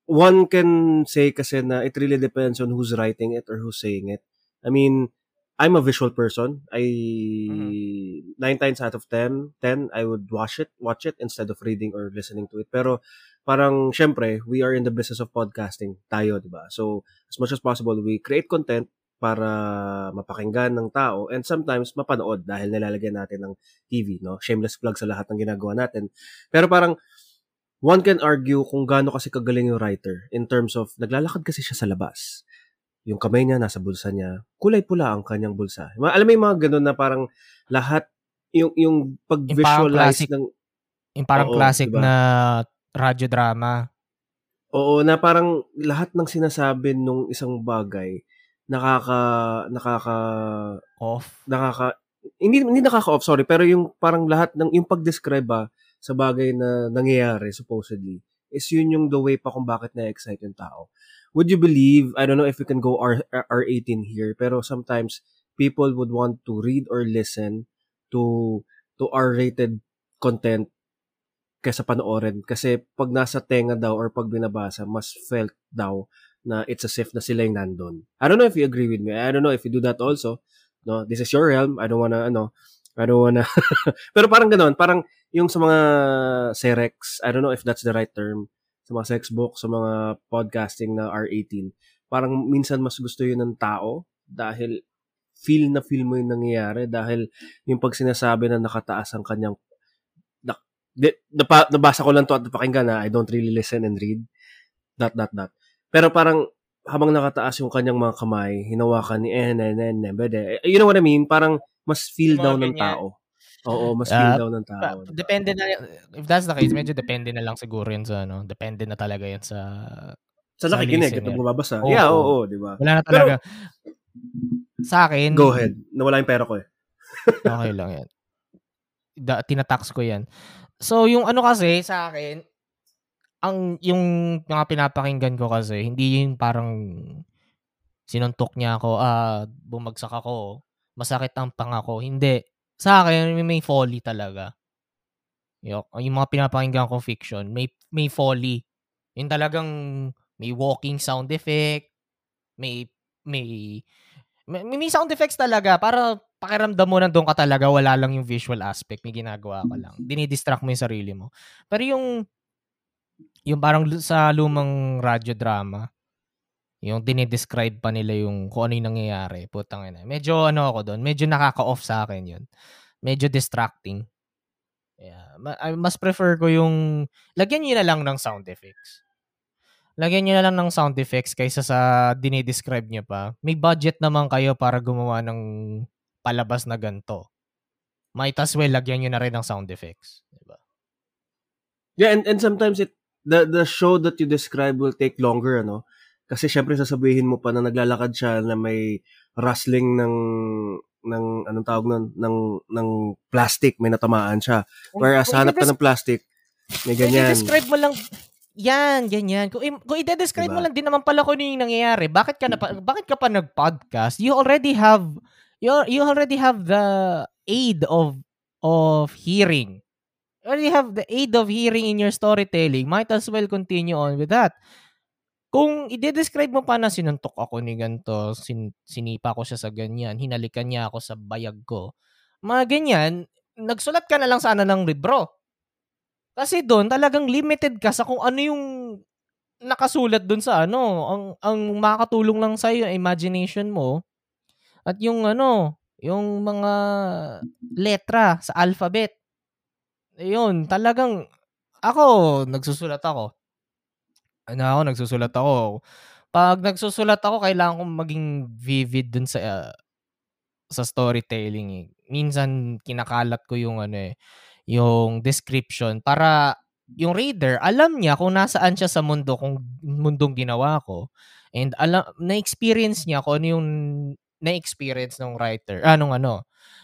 one can say kasi na it really depends on who's writing it or who's saying it. I mean, I'm a visual person. I mm-hmm. nine times out of ten, ten I would watch it, watch it instead of reading or listening to it. Pero parang syempre, we are in the business of podcasting tayo, 'di ba? So, as much as possible, we create content para mapakinggan ng tao and sometimes mapanood dahil nilalagyan natin ng T V, no? Shameless plug sa lahat ng ginagawa natin. Pero parang one can argue kung gaano kasi kagaling yung writer in terms of naglalakad kasi siya sa labas. Yung kamay niya, nasa bulsa niya, kulay pula ang kanyang bulsa. Alam mo yung mga ganun na parang lahat, yung, yung pag-visualize yung classic, ng... Yung parang oo, classic diba? Na radyo drama. Oo, na parang lahat ng sinasabi nung isang bagay, nakaka... nakaka... Off? Nakaka... Hindi, hindi nakaka-off, sorry, pero yung parang lahat ng... Yung pag-describe ba, sa bagay na nangyayari, supposedly, is yun yung the way pa kung bakit na-excite yung tao. Would you believe, I don't know if we can go R, R eighteen here, pero sometimes people would want to read or listen to to R-rated content kaysa panoorin. Kasi pag nasa tenga daw or pag binabasa, mas felt daw na it's as if na sila yung nandun. I don't know if you agree with me. I don't know if you do that also. No, this is your realm. I don't wanna, ano, I don't wanna. Pero parang ganun, parang yung sa mga serex, I don't know if that's the right term. Sa mga sex book, sa mga podcasting na R eighteen, parang minsan mas gusto yun ng tao dahil feel na feel mo yung nangyayari dahil yung pag sinasabi na nakataas ang kanyang... Na, de, napa, nabasa ko lang to at napakinggan na I don't really listen and read, dot, dot, dot. Pero parang habang nakataas yung kanyang mga kamay, hinawakan ni eh, eh, eh, eh, you know what I mean? Parang mas feel down ng tao. Oo, mas feel uh, down ng tao. Diba? Depende na, if that's the case, medyo depende na lang siguro yun sa, ano, depende na talaga yun sa... Sa nakikinig, ito bumabasa. Oo, yeah, oo, oo, oo, diba? Wala na talaga. Pero, sa akin... Go ahead. Nawala yung pera ko eh. Okay lang yan. Da, tinatax ko yan. So, yung ano kasi, sa akin, ang yung mga pinapakinggan ko kasi, hindi yung parang sinuntok niya ako, ah, bumagsak ako, masakit ang pangako. Hindi. Sa akin, may folly talaga. Yung mga pinapakinggan ko fiction, may may folly. Yung talagang may walking sound effect, may may may, may sound effects talaga para pakiramdam mo nandun ka talaga, wala lang yung visual aspect, may ginagawa ka lang. Dinidistract mo yung sarili mo. Pero yung yung parang sa lumang radyo drama, yung dinidescribe pa nila yung kung ano yung nangyayari. Putang ina. Medyo ano ako doon. Medyo nakaka-off sa akin yun. Medyo distracting. Yeah. I mas prefer ko yung lagyan nyo na lang ng sound effects. Lagyan nyo na lang ng sound effects kaysa sa dinidescribe nyo pa. May budget naman kayo para gumawa ng palabas na ganito. Might as well lagyan nyo na rin ng sound effects. Diba? Yeah, and, and sometimes it the the show that you describe will take longer, ano? Kasi syempre sasabihin mo pa na naglalakad siya na may rustling ng ng anong tawag nun ng ng plastic, may natamaan siya. Whereas hanap ka ng plastic, may ganyan. I-describe mo lang yan, ganyan. Kung, kung i-describe diba? Mo lang din naman pala kung ano yung nangyayari. Bakit ka na bakit ka pa nag-podcast? You already have you you already have the aid of of hearing. You already have the aid of hearing in your storytelling. Might as well continue on with that. Kung i-describe mo pa na sinuntok ako ni ganito, sin- sinipa ko siya sa ganyan, hinalikan niya ako sa bayag ko, mga ganyan, nagsulat ka na lang sana ng libro. Kasi doon, talagang limited ka sa kung ano yung nakasulat doon sa ano. Ang, ang makakatulong lang sa'yo, imagination mo, at yung ano, yung mga letra sa alphabet. Ayun, talagang, ako, nagsusulat ako. Ano ako, nagsusulat ako. Pag nagsusulat ako, kailangan kong maging vivid dun sa uh, sa storytelling. Minsan, kinakalat ko yung ano eh, yung description para yung reader, alam niya kung nasaan siya sa mundo, kung mundong ginawa ko. And alam, na-experience niya kung ano yung na-experience ng writer, anong ah, ano,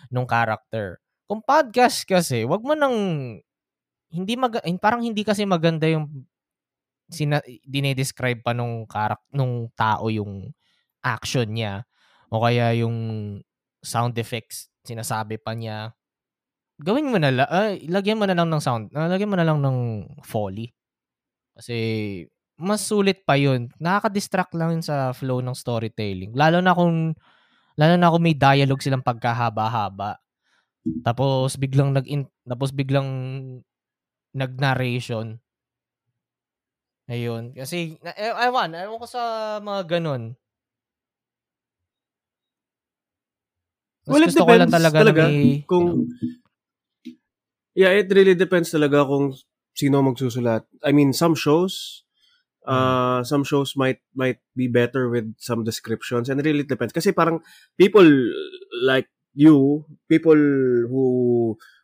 nung character. Kung podcast kasi, wag mo nang, hindi mag, parang hindi kasi maganda yung sina dinedescribe pa nung karak- nung tao yung action niya o kaya yung sound effects sinasabi pa niya, gawin mo na la- uh, lagyan mo na lang ng sound uh, lagyan mo na lang ng folly kasi mas sulit pa yun, nakaka-distract lang yun sa flow ng storytelling, lalo na kung Lalo na kung may dialogue silang pagkahaba-haba. Tapos biglang nag tapos biglang nag-narration. Ayun, kasi ewan, ewan ko sa mga ganun. Mas well, it depends talaga, talaga may... kung yeah, it really depends talaga kung sino magsusulat. I mean, some shows uh, some shows might might be better with some descriptions, and really it depends kasi parang people like you, people who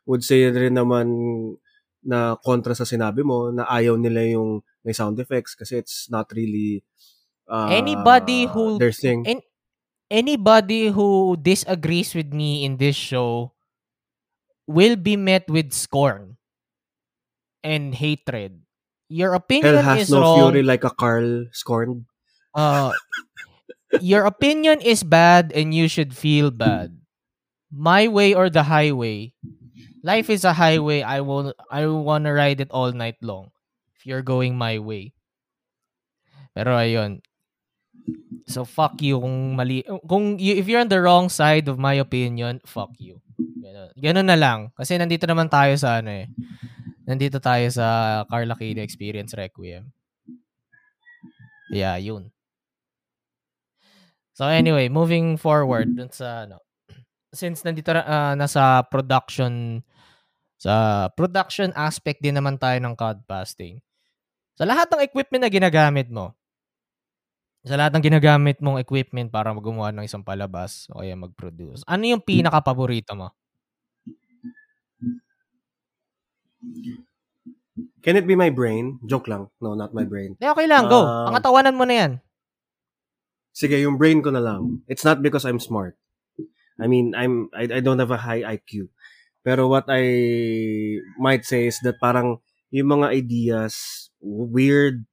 would say rin naman na kontra sa sinabi mo na ayaw nila yung may sound effects kasi it's not really uh, anybody who their thing. An- anybody who disagrees with me in this show will be met with scorn and hatred. Your opinion Hell has is no wrong. Fury like a Carl scorned. Uh, your opinion is bad and you should feel bad. My way or the highway. Life is a highway. I will. I want to ride it all night long. If you're going my way. Pero ayun. So fuck you kung mali kung you, if you're on the wrong side of my opinion, fuck you. Ganun. Ganun na lang kasi nandito naman tayo sa ano eh. Nandito tayo sa Carl Aquino Experience Requiem. Yeah, yun. So anyway, moving forward dun sa ano. Since nandito uh, nasa production sa production aspect din naman tayo ng codpasting. Sa lahat ng equipment na ginagamit mo, sa lahat ng ginagamit mong equipment para gumawa ng isang palabas o kaya mag-produce, ano yung pinaka-paborito mo? Can it be my brain? Joke lang. No, not my brain. Hey, okay lang. Uh, go. Pangatawanan mo na yan. Sige, yung brain ko na lang. It's not because I'm smart. I mean, I'm I, I don't have a high I Q. Pero what I might say is that parang yung mga ideas, weird,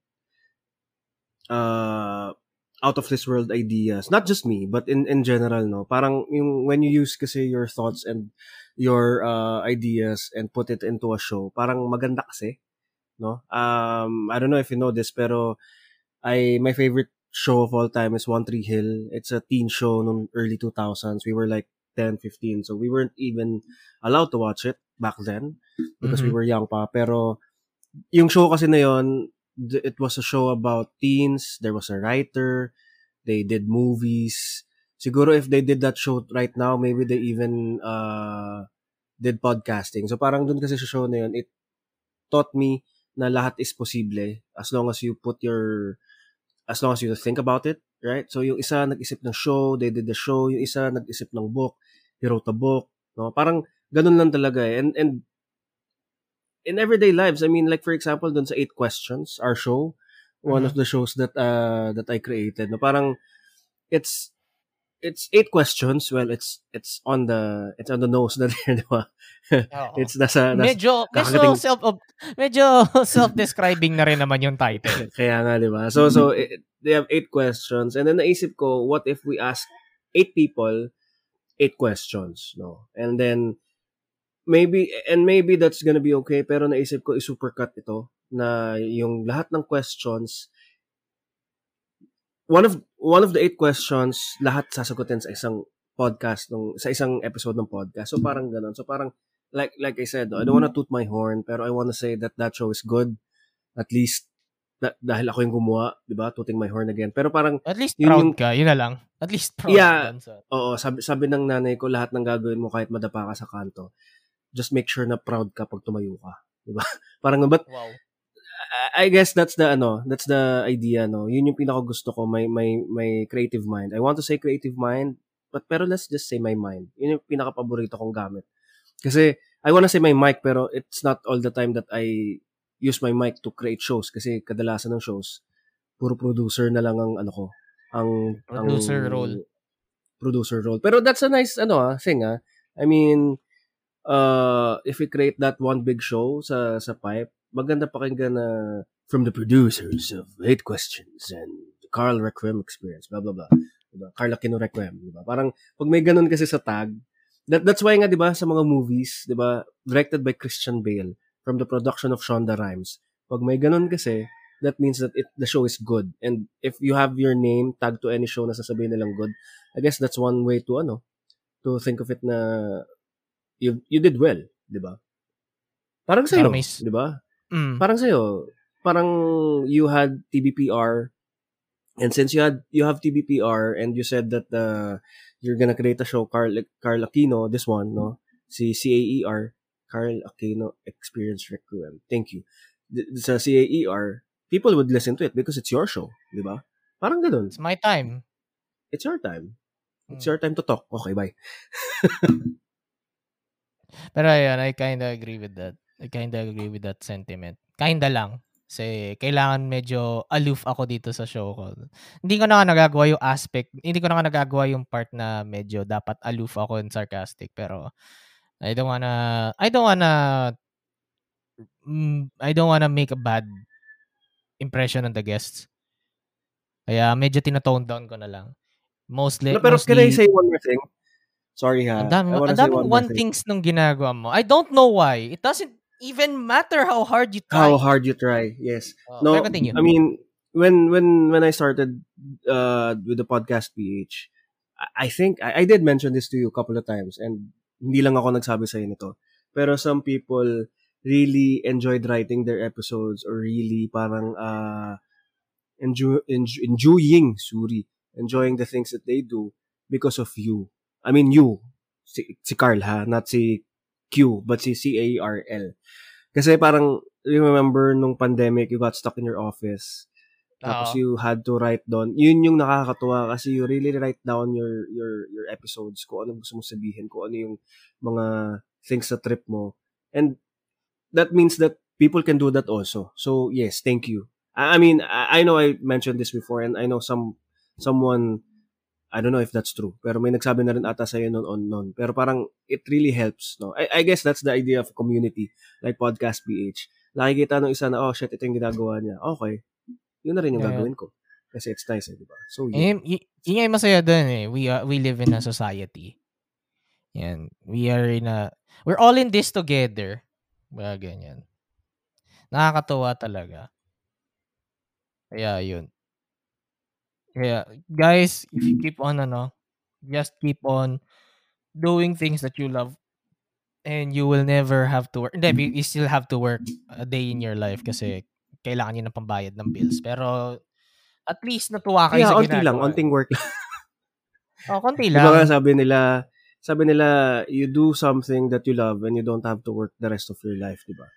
uh, out of this world ideas, not just me but in in general, no, parang yung when you use kasi your thoughts and your uh, ideas and put it into a show, parang maganda kasi, no. um I don't know if you know this, pero I my favorite show of all time is One Tree Hill. It's a teen show nung early two thousands. We were like ten, fifteen, so we weren't even allowed to watch it back then because mm-hmm. we were young pa. Pero yung show kasi na yon, it was a show about teens. There was a writer. They did movies. Siguro if they did that show right now, maybe they even uh, did podcasting. So parang dun kasi sa show na yun, it taught me na lahat is posible as long as you put your, as long as you think about it, right? So yung isa nag-isip ng show, they did the show. Yung isa nag-isip ng book, he wrote a book. No? Parang ganun lang talaga eh. And, and, in everyday lives, I mean, like for example, dun sa Eight Questions, our show, one mm-hmm. of the shows that uh, that I created. No, parang it's it's eight questions. Well, it's it's on the it's on the nose na there, di ba? It's nasa, nasa medyo medyo self medyo self-describing na rin naman yung title. Kaya nga, di ba? So so it, they have eight questions, and then naisip ko, what if we ask eight people eight questions, no? And then Maybe, and maybe that's gonna be okay, pero naisip ko i-supercut ito na yung lahat ng questions, one of one of the eight questions, lahat sasagutin sa isang podcast, nung, sa isang episode ng podcast. So parang ganun. So parang, like like I said, I don't wanna toot my horn, pero I wanna say that that show is good. At least, da- dahil ako yung gumawa, di ba? Tooting my horn again. Pero parang, at least yun, proud yung, ka, yun na lang. At least proud. Yeah. Oo, sabi, sabi ng nanay ko, lahat ng gagawin mo kahit madapa ka sa kanto, just make sure na proud ka pag tumayo ka, di ba? Parang but wow. I guess that's the ano, that's the idea, no. Yun yung pinaka gusto ko, my my my creative mind. I want to say creative mind, but pero let's just say my mind. Yun yung pinaka paborito kong gamit. Kasi I want to say my mic, pero it's not all the time that I use my mic to create shows kasi kadalasan ng shows puro producer na lang ang ano ko, ang producer ang, role. Producer role. Pero that's a nice ano ah, thing ah. I mean, Uh, if we create that one big show sa sa pipe, maganda pakinggan na from the producers of Eight Questions and the Carl Requiem Experience, blah blah blah, diba? Carl Aquino Requiem, diba? Parang pag may ganun kasi sa tag, that, that's why nga, diba, sa mga movies, diba, directed by Christian Bale, from the production of Shonda Rhimes, pag may ganun kasi, that means that it, the show is good. And if you have your name tagged to any show na sasabihin nilang good, I guess that's one way to, ano, to think of it na you you did well, di ba? Parang sa'yo, di ba? Mm. Parang sa'yo, parang you had T B P R, and since you had you have T B P R and you said that uh, you're gonna create a show, Carl, Carl Aquino, this one, no? Si C A E R, Carl Aquino Experience Requiem. Thank you. Sa C A E R, people would listen to it because it's your show, di ba? Parang ganun. It's my time. It's your time. It's your time to talk. Okay, bye. Pero ayun, I kinda agree with that. I kinda agree with that sentiment. Kinda lang. Kasi kailangan medyo aloof ako dito sa show ko. Hindi ko na nga nagagawa yung aspect, hindi ko na nga nagagawa yung part na medyo dapat aloof ako and sarcastic. Pero I don't wanna, I don't wanna, I don't wanna make a bad impression on the guests. Kaya medyo tinatone down ko na lang. Mostly, no, pero mostly, can I say one more thing? Sorry ha. Ang daming one, one things nung ginagawa mo. I don't know why. It doesn't even matter how hard you try. How hard you try, yes. Oh, no, I mean, when when when I started uh, with the Podcast P H, I think, I, I did mention this to you a couple of times, and hindi lang ako nagsabi sa'yo nito. Pero some people really enjoyed writing their episodes or really parang uh, enjoy, enjoy, enjoying, sorry, enjoying the things that they do because of you. I mean, you, si, si Carl ha, not si Q, but si C A R L. Kasi parang, remember nung pandemic, you got stuck in your office. Uh-oh. Tapos you had to write down. Yun yung nakakatuwa kasi you really write down your your your episodes, kung anong gusto mong sabihin, kung ano yung mga things sa trip mo. And that means that people can do that also. So, yes, thank you. I, I mean, I, I know I mentioned this before and I know some someone... I don't know if that's true. Pero may nagsabi na rin ata sa'yo noon on noon. Pero parang it really helps. No? I, I guess that's the idea of community. Like Podcast P H. Nakikita nung isa na, oh shit, ito yung ginagawa niya. Okay. Yun na rin yung yeah. gagawin ko. Kasi it's nice, eh, di ba? So, yeah. Yun. Yun yung masaya dun eh. We, uh, we live in a society. Yan. We are in a... We're all in this together. Baga ganyan. Nakakatuwa talaga. Kaya yun. Yeah, guys, if you keep on, ano, just keep on doing things that you love and you will never have to work. Hindi, you still have to work a day in your life kasi kailangan nyo na pambayad ng bills. Pero at least natuwa kayo yeah, sa ginagawa. Yeah, onti lang, onting work lang. oh, konti lang. Diba sabi nila, sabi nila, you do something that you love and you don't have to work the rest of your life, diba?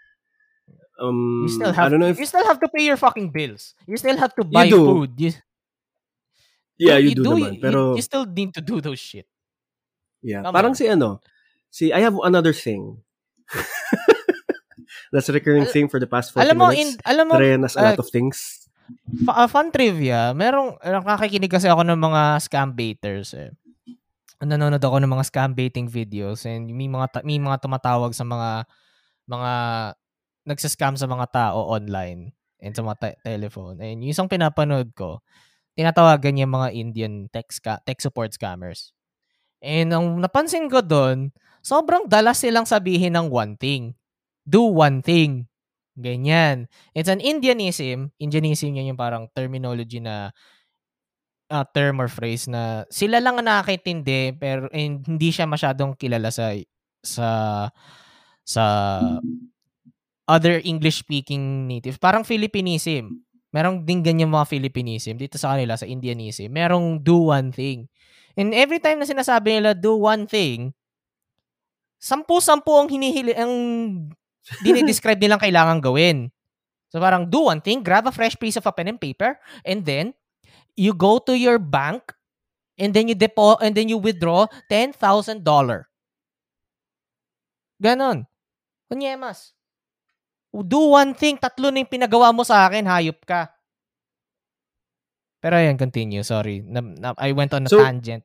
Um, you still have, I don't know if... You still have to pay your fucking bills. You still have to buy you do. food. You Yeah, you, you do, do naman. You, pero you still need to do those shit. Yeah. Come parang on. si ano, si I have another thing. That's a recurring Al- thing for the past forty alam mo, minutes. In, alam mo, Dreian has a lot uh, of things. F- fun trivia, merong, nakakikinig kasi ako ng mga scam baiters eh. Nanonood ako ng mga scam baiting videos and may mga, may mga tumatawag sa mga, mga nagsascam sa mga tao online and sa mga te- telephone. And yung isang pinapanood ko, tinatawagan niya mga Indian tech, sc- tech support scammers. And ang napansin ko doon, sobrang dalas silang sabihin ng one thing. Do one thing. Ganyan. It's an Indianism. Indianism yan yung parang terminology na uh, term or phrase na sila lang nakakatindi pero hindi siya masyadong kilala sa sa sa other English-speaking native. Parang Philippinism. Merong ding ganyan mga Philippinism dito sa kanila, sa Indianism. Merong do one thing. And every time na sinasabi nila do one thing, sampu-sampu ang hinihili, ang dinidescribe nilang kailangan gawin. So parang do one thing, grab a fresh piece of a pen and paper, and then you go to your bank, and then you depo- and then you withdraw ten thousand dollars. Ganon. Kunyemas. Do one thing, tatlo na yung pinagawa mo sa akin, hayop ka. Pero ayan, continue, sorry. Na, na, I went on a so, tangent.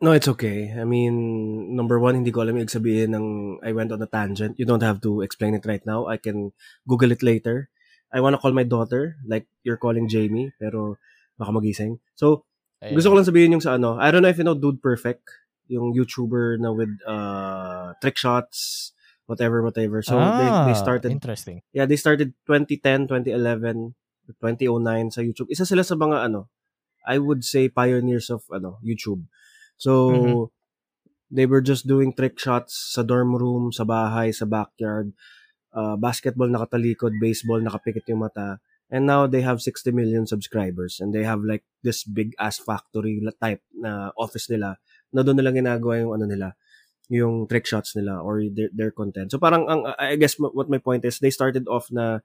No, it's okay. I mean, number one, hindi ko alam yung sabihin ng I went on a tangent. You don't have to explain it right now. I can Google it later. I wanna call my daughter, like you're calling Jamie, pero baka magising. So, ayan. Gusto ko lang sabihin yung sa ano, I don't know if you know Dude Perfect, yung YouTuber na with uh, trick shots, whatever, whatever. So ah, they, they started, interesting. Yeah, they started twenty ten, twenty eleven, twenty oh nine sa YouTube. Isa sila sa mga ano, I would say pioneers of ano, YouTube. So mm-hmm. they were just doing trick shots sa dorm room, sa bahay, sa backyard. Uh, basketball nakatalikod, baseball nakapikit yung mata. And now they have sixty million subscribers and they have like this big ass factory type na office nila na doon nilang ginagawa yung ano nila, yung trick shots nila or their, their content. So parang ang, I guess what my point is, they started off na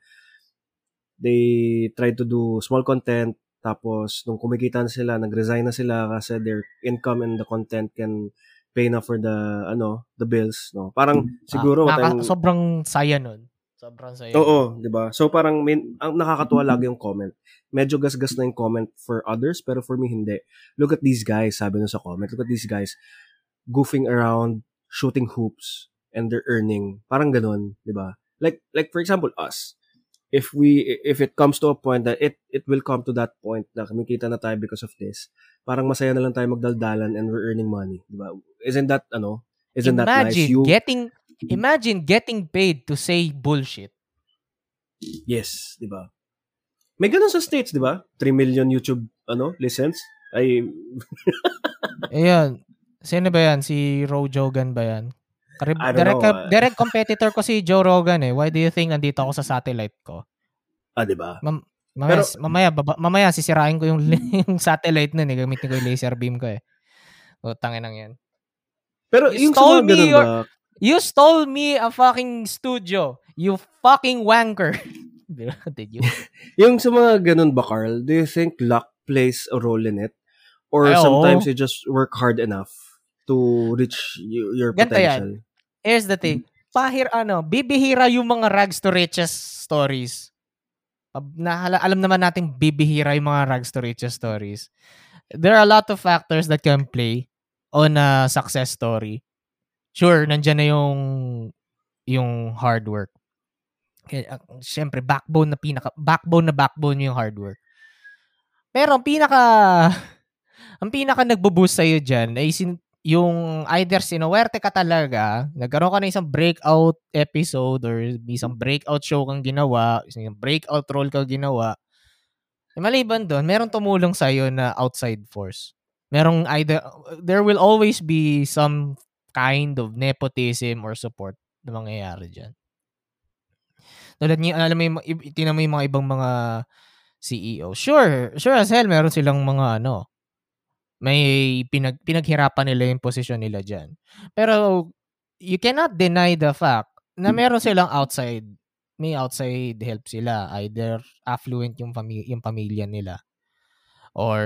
they tried to do small content, tapos nung kumikita na sila, nag-resign na sila kasi their income and the content can pay na for the ano, the bills, no. Parang siguro ah, naka- tayong... sobrang saya nun. Sobrang saya. Oo, 'di ba? So parang may, ang nakakatuwa lagi yung comment. Medyo gasgas na yung comment for others pero for me hindi. Look at these guys, sabi nung sa comment. Look at these guys goofing around, shooting hoops and they're earning. Parang ganoon, 'di ba? Like like for example us. If we if it comes to a point that it it will come to that point na kumikita na tayo because of this. Parang masaya na lang tayo magdaldalan and we're earning money, 'di ba? Isn't that ano? Isn't Imagine that nice? You getting Imagine getting paid to say bullshit. Yes, di ba? May ganun sa States, di ba? three million YouTube ano, listens. Ay... Ayan. Sino ba yan? Si Joe Rogan ba yan? Karib- direct, know, direct competitor ko si Joe Rogan eh. Why do you think nandito ako sa satellite ko? Ah, di ba? Mam- mamaya, Pero, mamaya, baba- mamaya sisirain ko yung, yung satellite nun eh. Gamitin ko yung laser beam ko eh. O, tangin lang yan. Pero you yung stole me ganun your... Ba? You stole me a fucking studio. You fucking wanker. Did you? Yung sa mga ganun ba, Carl, do you think luck plays a role in it? Or Ay, sometimes oh. you just work hard enough to reach y- your Ganto potential? Yan. Here's the thing. Pahir, ano, bibihira yung mga rags to riches stories. Nahala, alam naman natin bibihira yung mga rags to riches stories. There are a lot of factors that can play on a success story. Sure, nandiyan na yung yung hard work. Siyempre, backbone na pinaka backbone na backbone yung hard work. Pero ang pinaka ang pinaka nagbo-boost sa iyo diyan ay sin, yung either sinuwerte ka talaga, nagkaroon ka ng isang breakout episode or isang breakout show kang ginawa, isang breakout role kang ginawa. E maliban doon, merong tumulong sa iyo na outside force. Merong either there will always be some kind of nepotism or support na mangyayari dyan. Tulad niya, alam mo yung, tinan mo yung mga ibang mga C E O. Sure, sure as hell, meron silang mga ano, may pinag, pinaghirapan nila yung posisyon nila dyan. Pero, you cannot deny the fact na meron silang outside, may outside help sila. Either affluent yung, fami- yung pamilya nila or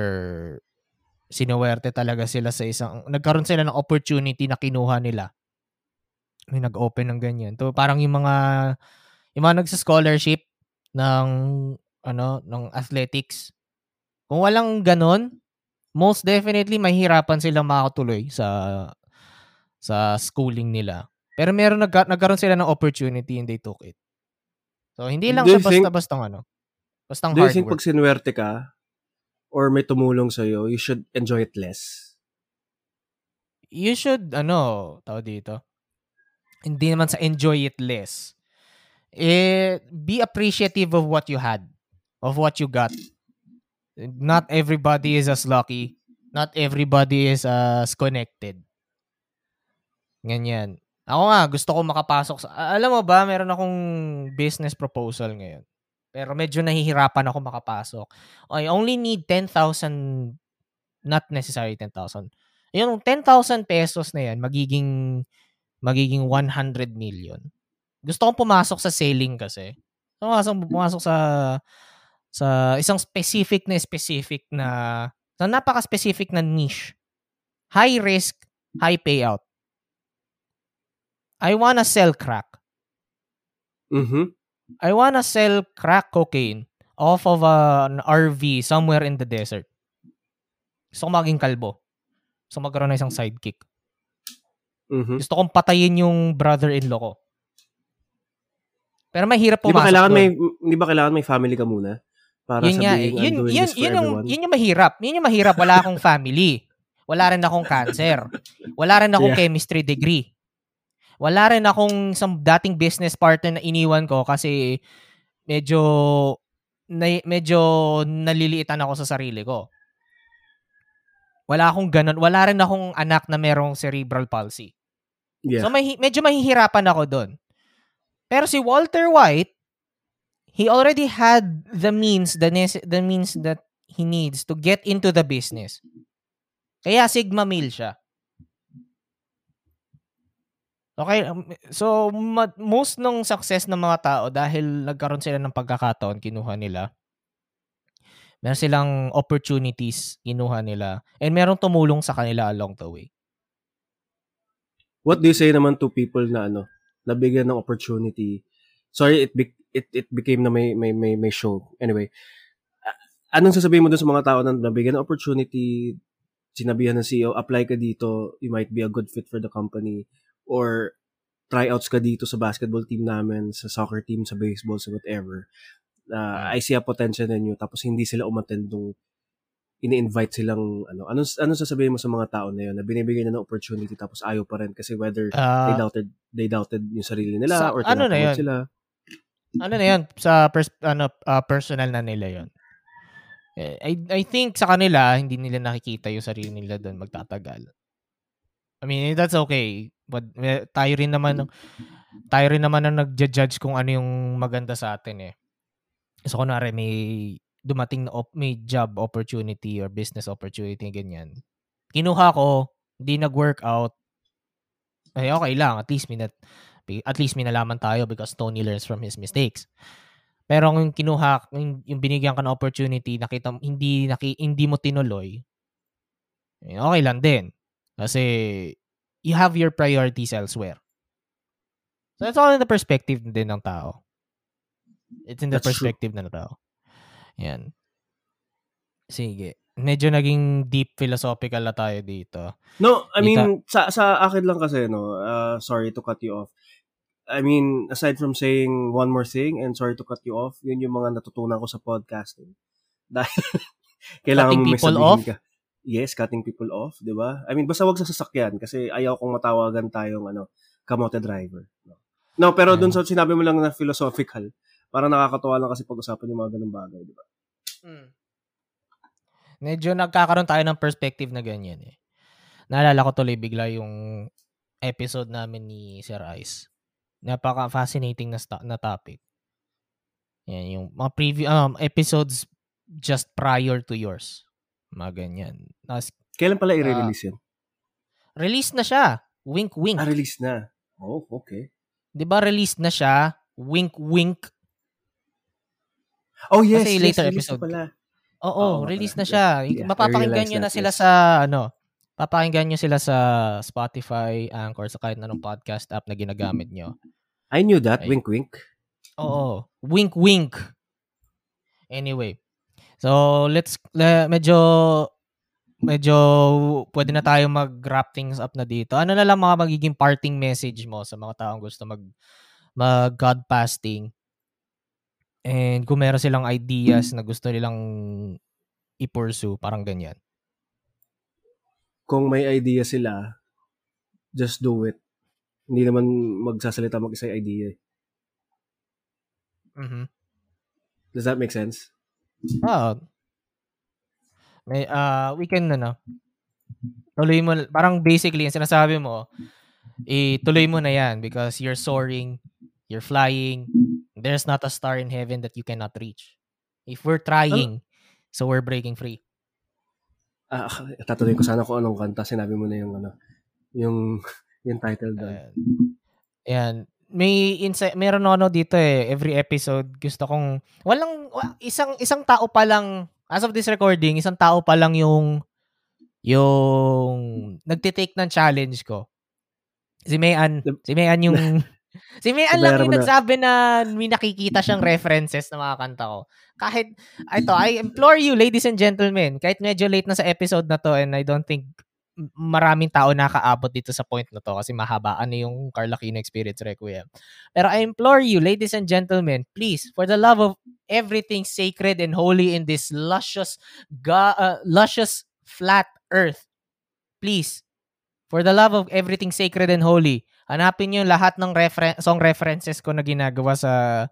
sinuwerte talaga sila sa isang... Nagkaroon sila ng opportunity na kinuha nila. May nag-open ng ganyan. To, parang yung mga... Yung mga nagsa-scholarship ng... Ano? Ng athletics. Kung walang ganun, most definitely, mahirapan silang makatuloy sa... Sa schooling nila. Pero meron nagka, nagkaroon sila ng opportunity and they took it. So, hindi lang do siya basta-basta ano. Basta hard work. Do you think pag sinuwerte ka... or may tumulong sa'yo, you should enjoy it less? You should, ano, tao dito, hindi naman sa enjoy it less. Eh, be appreciative of what you had, of what you got. Not everybody is as lucky. Not everybody is as connected. Ganyan. Ako nga, gusto ko makapasok sa... Alam mo ba, meron akong business proposal ngayon. Pero medyo nahihirapan ako makapasok. I only need ten thousand, not necessarily ten thousand. Yung ten thousand pesos na yan, magiging, magiging one hundred million. Gusto kong pumasok sa selling kasi. Pumasok, pumasok sa, sa isang specific na specific na, na napaka-specific na niche. High risk, high payout. I wanna sell crack. Mm-hmm. I wanna sell crack cocaine off of a, an R V somewhere in the desert. Gusto kong maging kalbo. Gusto kong magkaroon ng isang sidekick. Mm-hmm. Gusto kong patayin yung brother-in-law ko. Pero mahirap pumasok. Di ba kailangan, may, di ba kailangan may family ka muna? Para yun sabihin, yun, I'm doing yun, this for yun everyone. Yung, yun yung mahirap. Yun yung mahirap. Wala akong family. Wala rin akong cancer. Wala rin akong yeah. chemistry degree. Wala rin akong isang dating business partner na iniwan ko kasi medyo na, medyo naliliitan ako sa sarili ko. Wala akong ganun. Wala rin akong anak na merong cerebral palsy. Yeah. So may, medyo mahihirapan ako doon. Pero si Walter White, he already had the means, the, the means that he needs to get into the business. Kaya Sigma Male siya. Okay, so most ng success ng mga tao dahil nagkaroon sila ng pagkakataon, kinuha nila. Meron silang opportunities, kinuha nila. And merong tumulong sa kanila along the way. What do you say naman to people na ano, nabigyan ng opportunity? Sorry, it be- it it became na may may may, may show. Anyway, anong sasabihin mo dun sa mga tao na nabigyan ng opportunity, sinabihan ng C E O, apply ka dito, you might be a good fit for the company, or tryouts ka dito sa basketball team namin, sa soccer team, sa baseball, sa whatever. Uh, I see a potential ninyo, tapos hindi sila umattend nung ini-invite silang, ano, anong, anong sasabihin mo sa mga tao na yun, na binibigyan na ng opportunity tapos ayaw pa rin kasi whether uh, they doubted they doubted yung sarili nila sa, or ano tinatawag sila. Ano na yun? Sa pers- ano, uh, personal na nila yun. I, I think sa kanila, hindi nila nakikita yung sarili nila doon magtatagal. I mean, that's okay. But tayo rin naman tayo rin naman ang nagja-judge kung ano yung maganda sa atin eh. So kunwari may dumating na op- may job opportunity or business opportunity ganyan. Kinuha ko, hindi nag-workout. Ay okay lang, at least may nat- at least may nalaman tayo because Tony learns from his mistakes. Pero kung kinuha, yung binigyan ka ng opportunity, nakita hindi naki, hindi mo tinuloy. Okay lang din. Kasi you have your priorities elsewhere. So it's all in the perspective din ng tao. It's in the That's perspective true. ng tao. Yan. Sige. Medyo naging deep philosophical na tayo dito. No, I mean, Ita- sa sa akin lang kasi, no, uh, sorry to cut you off. I mean, aside from saying one more thing and sorry to cut you off, yun yung mga natutunan ko sa podcasting. Dahil kailangan mo may sabihin ka. Yes, cutting people off, di ba? I mean, basta wag sa sasakyan kasi ayaw kong matawagan tayong ano, kamote driver. No, no pero yeah. Dun sa sinabi mo lang na philosophical, parang nakakatawa lang kasi pag-usapan yung mga ganung bagay, di ba? Mm. Medyo nagkakaroon tayo ng perspective na ganyan eh. Naalala ko tuloy bigla yung episode namin ni Sir Ice. Napaka-fascinating na, st- na topic. Yan, yung mga preview, um, episodes just prior to yours. Mga ganyan. Tapos, kailan pala i-release uh, yun? Release na siya. Wink, wink. Ah, release na. Oh, okay. Di ba release na siya? Wink, wink. Oh, yes. Kasi yes, later yes, episode. Pala. Oo, oh, release na siya. Yeah, mapapakinggan nyo na sila yes. sa, ano, papakinggan nyo sila sa Spotify, Anchor, sa kahit anong podcast app na ginagamit nyo. I knew that. Ay. Wink, wink. Oo. Wink, wink. Anyway. So, let's, le, medyo, medyo, pwede na tayo mag-wrap things up na dito. Ano na lang mga magiging parting message mo sa mga taong gusto mag, mag-godpasting? And kung meron silang ideas na gusto nilang i-pursue, parang ganyan. Kung may idea sila, just do it. Hindi naman magsasalita mag-isa yung idea. Mm-hmm. Does that make sense? Ah, may uh, weekend na na. Tuloy mo, parang basically, yung sinasabi mo, ituloy mo na yan because you're soaring, you're flying, there's not a star in heaven that you cannot reach. If we're trying, oh. So we're breaking free. Ah, tatuloy ko sana kung anong kanta, sinabi mo na yung ano, yung, yung title doon. Uh, yan. May insight, meron ano dito eh, every episode gusto kong walang isang isang tao pa lang as of this recording, isang tao pa lang yung yung nagte-take ng challenge ko. Si Mayan, si Mayan yung si Mayan lang yung nagsabi na may nakikita siyang references na mga kanta ko. Kahit ito, I implore you ladies and gentlemen, kahit medyo late na sa episode na to and I don't think maraming tao nakaabot dito sa point na to kasi mahabaan na yung Carl Aquino Experience Requiem. Pero I implore you, ladies and gentlemen, please, for the love of everything sacred and holy in this luscious, ga- uh, luscious flat earth, please, for the love of everything sacred and holy, Hanapin yung lahat ng referen- song references ko na ginagawa sa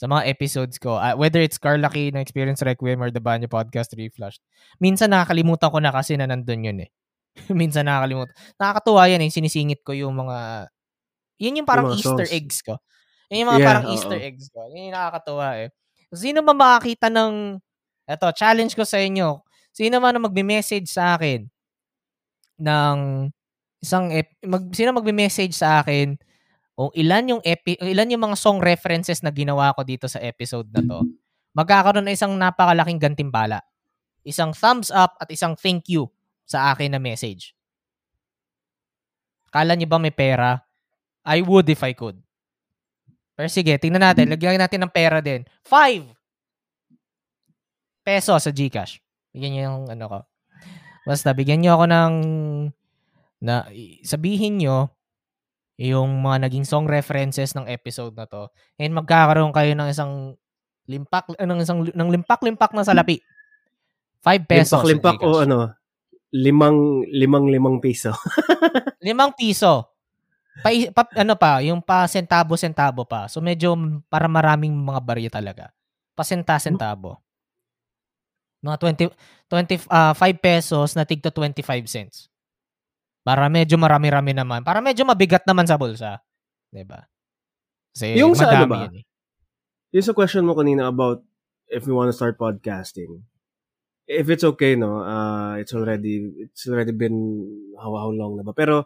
sa mga episodes ko. Uh, whether it's Carl Aquino Experience Requiem or The Banyo Podcast Reflushed. Minsan nakakalimutan ko na kasi na nandun yun eh. Minsan nakakalimutan. Nakakatuwa yan eh. Sinisingit ko yung mga... Yun yung parang yung Easter songs. Eggs ko. Yun yung mga yeah, parang uh-oh. Easter eggs ko. Yun yung nakakatuwa eh. Sino ba makakita ng... Eto, challenge ko sa inyo. Sino man ang magme-message sa akin ng isang... Ep- mag, sino magme-message sa akin o ilan yung epi- ilan yung mga song references na ginawa ko dito sa episode na to, magkakaroon ng isang napakalaking gantimbala. Isang thumbs up at isang thank you sa akin na message. Kala niyo ba may pera? I would if I could. Pero sige, tingnan natin. Lagyan natin ng pera din. Five! Peso sa GCash. Bigyan niyo yung ano ko. Basta, bigyan niyo ako ng... na sabihin niyo yung mga naging song references ng episode na to. And magkakaroon kayo ng isang limpak, ng isang ng limpak-limpak na salapi. five pesos. Limpak-limpak o ano? Limang, limang, limang piso. Limang piso. Pa, pa, ano pa, yung pa sentabo-sentabo pa. So medyo para maraming mga barya talaga. Pa senta-sentabo. Mga twenty, twenty, uh, five pesos na tigto twenty-five cents. Para medyo marami-rami naman. Para medyo mabigat naman sa bulsa. Diba? Kasi yung sa ano ba? Yun eh. Yung sa question mo kanina about if you want to start podcasting. If it's okay, no? Uh, it's already it's already been how, how long na ba? Pero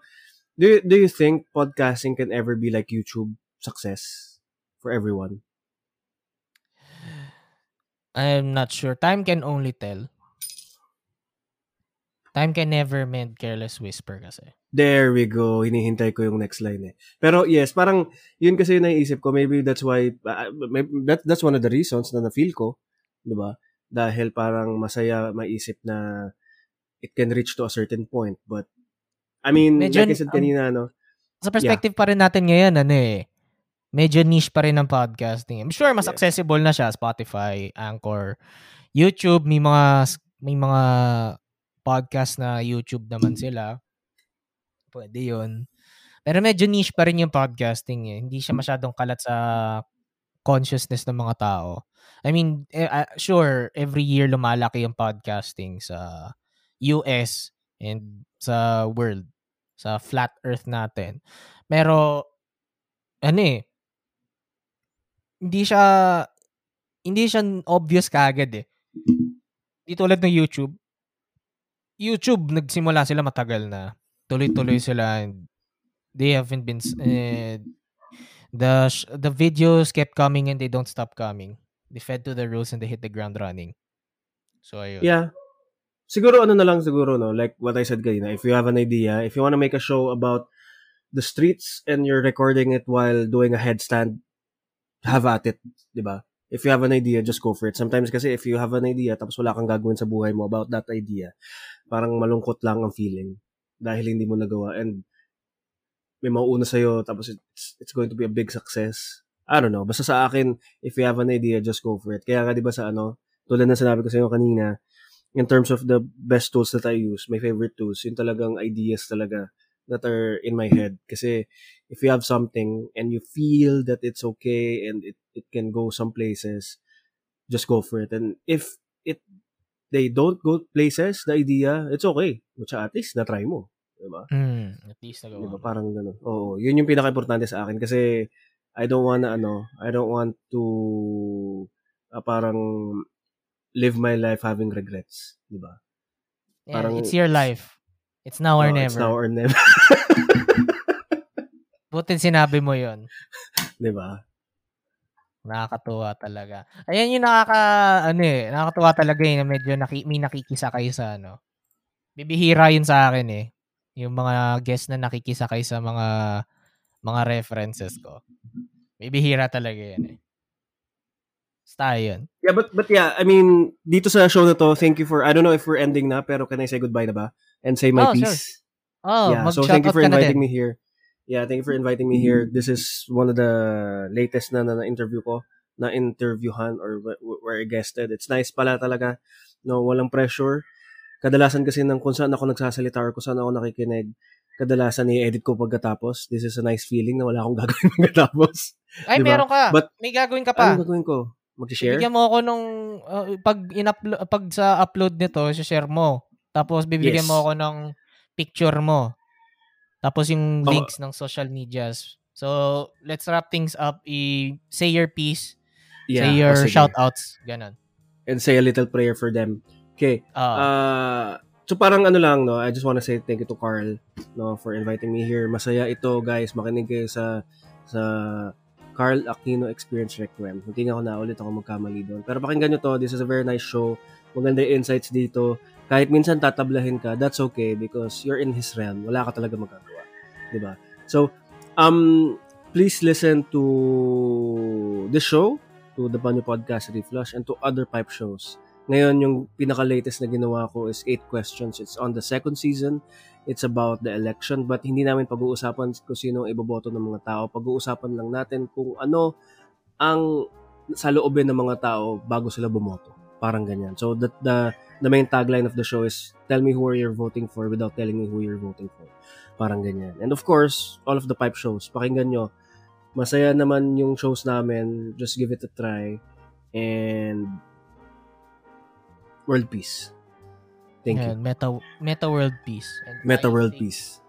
do you, do you think podcasting can ever be like YouTube success for everyone? I'm not sure. Time can only tell. Time can never mend careless whisper kasi. There we go. Hinihintay ko yung next line eh. Pero yes, parang yun kasi yung naiisip ko. Maybe that's why, uh, that, that's one of the reasons na na-feel ko. Diba? Dahil parang masaya maisip na it can reach to a certain point. But, I mean, medyo, like I said kanina, um, no? Sa perspective yeah. pa rin natin ngayon, ano eh, medyo niche pa rin ang podcasting. I'm sure mas yeah. accessible na siya. Spotify, Anchor, YouTube, may mga, may mga, podcast na YouTube naman sila. Pwede yun. Pero medyo niche pa rin yung podcasting eh. Hindi siya masyadong kalat sa consciousness ng mga tao. I mean, uh, sure, every year lumalaki yung podcasting sa U S and sa world. Sa flat earth natin. Pero, ano eh, hindi siya, hindi siya obvious kaagad eh. Di tulad ng YouTube. YouTube, nagsimula sila matagal na. Tuloy-tuloy sila. And they haven't been... Uh, the sh- the videos kept coming and they don't stop coming. They fed to the rules and they hit the ground running. So, ayun. Yeah. Siguro, ano na lang siguro, no? Like what I said kanina, if you have an idea, if you want to make a show about the streets and you're recording it while doing a headstand, have at it, diba? If you have an idea, just go for it. Sometimes kasi if you have an idea tapos wala kang gagawin sa buhay mo about that idea, parang malungkot lang ang feeling dahil hindi mo nagawa and may mauuna sa'yo tapos it's, it's going to be a big success. I don't know. Basta sa akin, if you have an idea, just go for it. Kaya nga diba sa ano, tulad na sinabi ko sa'yo kanina, in terms of the best tools that I use, my favorite tools, yung talagang ideas talaga that are in my head. Kasi if you have something and you feel that it's okay and it, it can go some places, just go for it. And if it they don't go places, the idea, it's okay. Which at least na-try mo. Diba? Mm, at least nagawa. Diba? Parang gano'n. Oo. Yun yung pinaka-importante sa akin kasi I don't wanna, ano, I don't want to uh, parang live my life having regrets. Diba? Parang, yeah, it's your life. It's now or no, never. It's now or never. Butin sinabi mo yun. Diba? Nakakatuwa talaga. Ayan yung nakaka, ano eh, nakakatuwa talaga eh, na medyo naki, may nakikisakay sa, ano. Bibihira yun sa akin eh. Yung mga guests na nakikisakay sa mga, mga references ko. Bibihira talaga yun eh. Basta yun. Yeah, but, but yeah, I mean, dito sa show na to, thank you for, I don't know if we're ending na, pero can I say goodbye na ba? And say my oh, piece. Sure. Oh, yeah. So thank you for inviting me here. Yeah, thank you for inviting me here. This is one of the latest na na interview ko, na interviewhan or where I guested. It's nice pala talaga. No, walang pressure. Kadalasan kasi nang kung saan ako nagsasalita or kung saan ako nakikinig, kadalasan i-edit ko pagkatapos. This is a nice feeling na wala akong gagawin pagkatapos. Ay, diba? Meron ka. But, may gagawin ka pa. Anong gagawin ko? Mag-share? Bibigyan mo ako nung, uh, pag, in-uplo- pag sa upload nito, share mo. Tapos bibigyan yes. mo ako ng picture mo. Tapos yung oh. links ng social medias. So, let's wrap things up. I- say your piece. Yeah, say your oh, shoutouts. Ganon. And say a little prayer for them. Okay. Uh, uh, so parang ano lang, no? I just want to say thank you to Carl, no, for inviting me here. Masaya ito, guys. Makinig kayo sa sa Carl Aquino Experience Requiem. Hindi nga ako na ulit ako magkamali doon. Pero pakinggan nyo to. This is a very nice show. Maganda yung insights dito. Kahit minsan tatablahin ka, that's okay because you're in his realm. Wala ka talaga magagawa. Diba? So, um, please listen to this show, to The Banyo Podcast Reflushed, and to other pipe shows. Ngayon, yung pinaka-latest na ginawa ko is Eight Questions. It's on the second season. It's about the election. But hindi namin pag-uusapan kung sino ang iboboto ng mga tao. Pag-uusapan lang natin kung ano ang sa loobin ng mga tao bago sila bumoto. Parang ganyan. So, the, the, the main tagline of the show is, tell me who you're voting for without telling me who you're voting for. Parang ganyan. And of course, all of the pipe shows. Pakinggan nyo. Masaya naman yung shows namin. Just give it a try. And... World Peace. Thank Ayan, you. Metta, Metta World Peace. And Metta World think, Peace.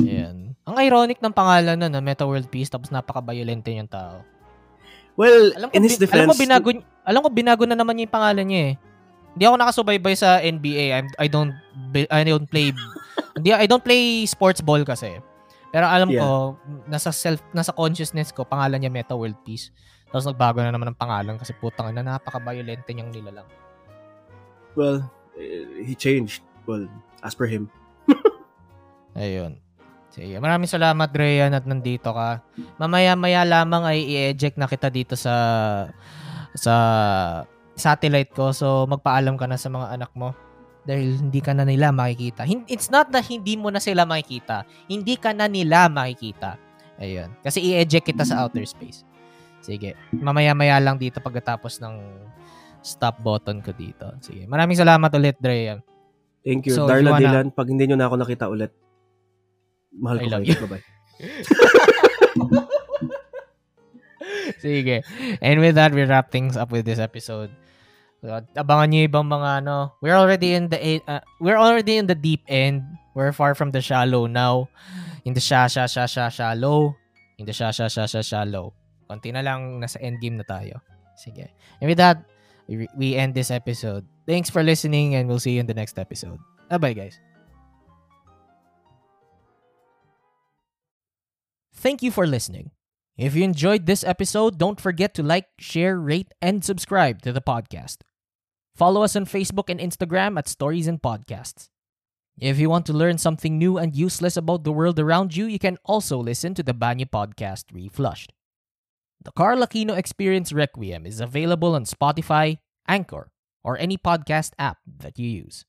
Ayan. Ang ironic ng pangalan nun, Metta World Peace, tapos napaka-violente yung tao. Well, alam ko, in his defense... Alam ko, binago, alam ko binago na naman yung pangalan niya eh. Hindi ako nakasubaybay sa N B A. I'm, I don't I don't play... hindi, I don't play sports ball kasi. Pero alam yeah. ko, nasa self nasa consciousness ko, pangalan niya Metta World Peace. Tapos nagbago na naman ang pangalan kasi putang na napaka-violente niyang nilalang. Well, he changed. Well, as per him. Ayun. Sige. Maraming salamat, Dreian, at nandito ka. Mamaya-maya lamang ay i-eject na kita dito sa sa satellite ko. So, magpaalam ka na sa mga anak mo. Dahil hindi ka na nila makikita. It's not that hindi mo na sila makikita. Hindi ka na nila makikita. Ayun. Kasi i-eject kita sa outer space. Sige. Mamaya-maya lang dito pagkatapos ng... stop button ko dito. Sige. Maraming salamat ulit, Dreian. Thank you. So, Darla you Dylan, na... pag hindi nyo na ako nakita ulit, mahal I ko kayo. Bye-bye. Sige. And with that, we wrap things up with this episode. So, abangan nyo ibang mga ano. We're already in the uh, we're already in the deep end. We're far from the shallow now. In the sha sha sha sha shallow. In the sha sha sha sha shallow. Konti na lang, nasa endgame na tayo. Sige. And with that, we end this episode. Thanks for listening, and we'll see you in the next episode. Bye-bye, guys. Thank you for listening. If you enjoyed this episode, don't forget to like, share, rate, and subscribe to the podcast. Follow us on Facebook and Instagram at Stories and Podcasts. If you want to learn something new and useless about the world around you, you can also listen to the Banyo Podcast Reflushed. The Carl Aquino Experience Requiem is available on Spotify, Anchor, or any podcast app that you use.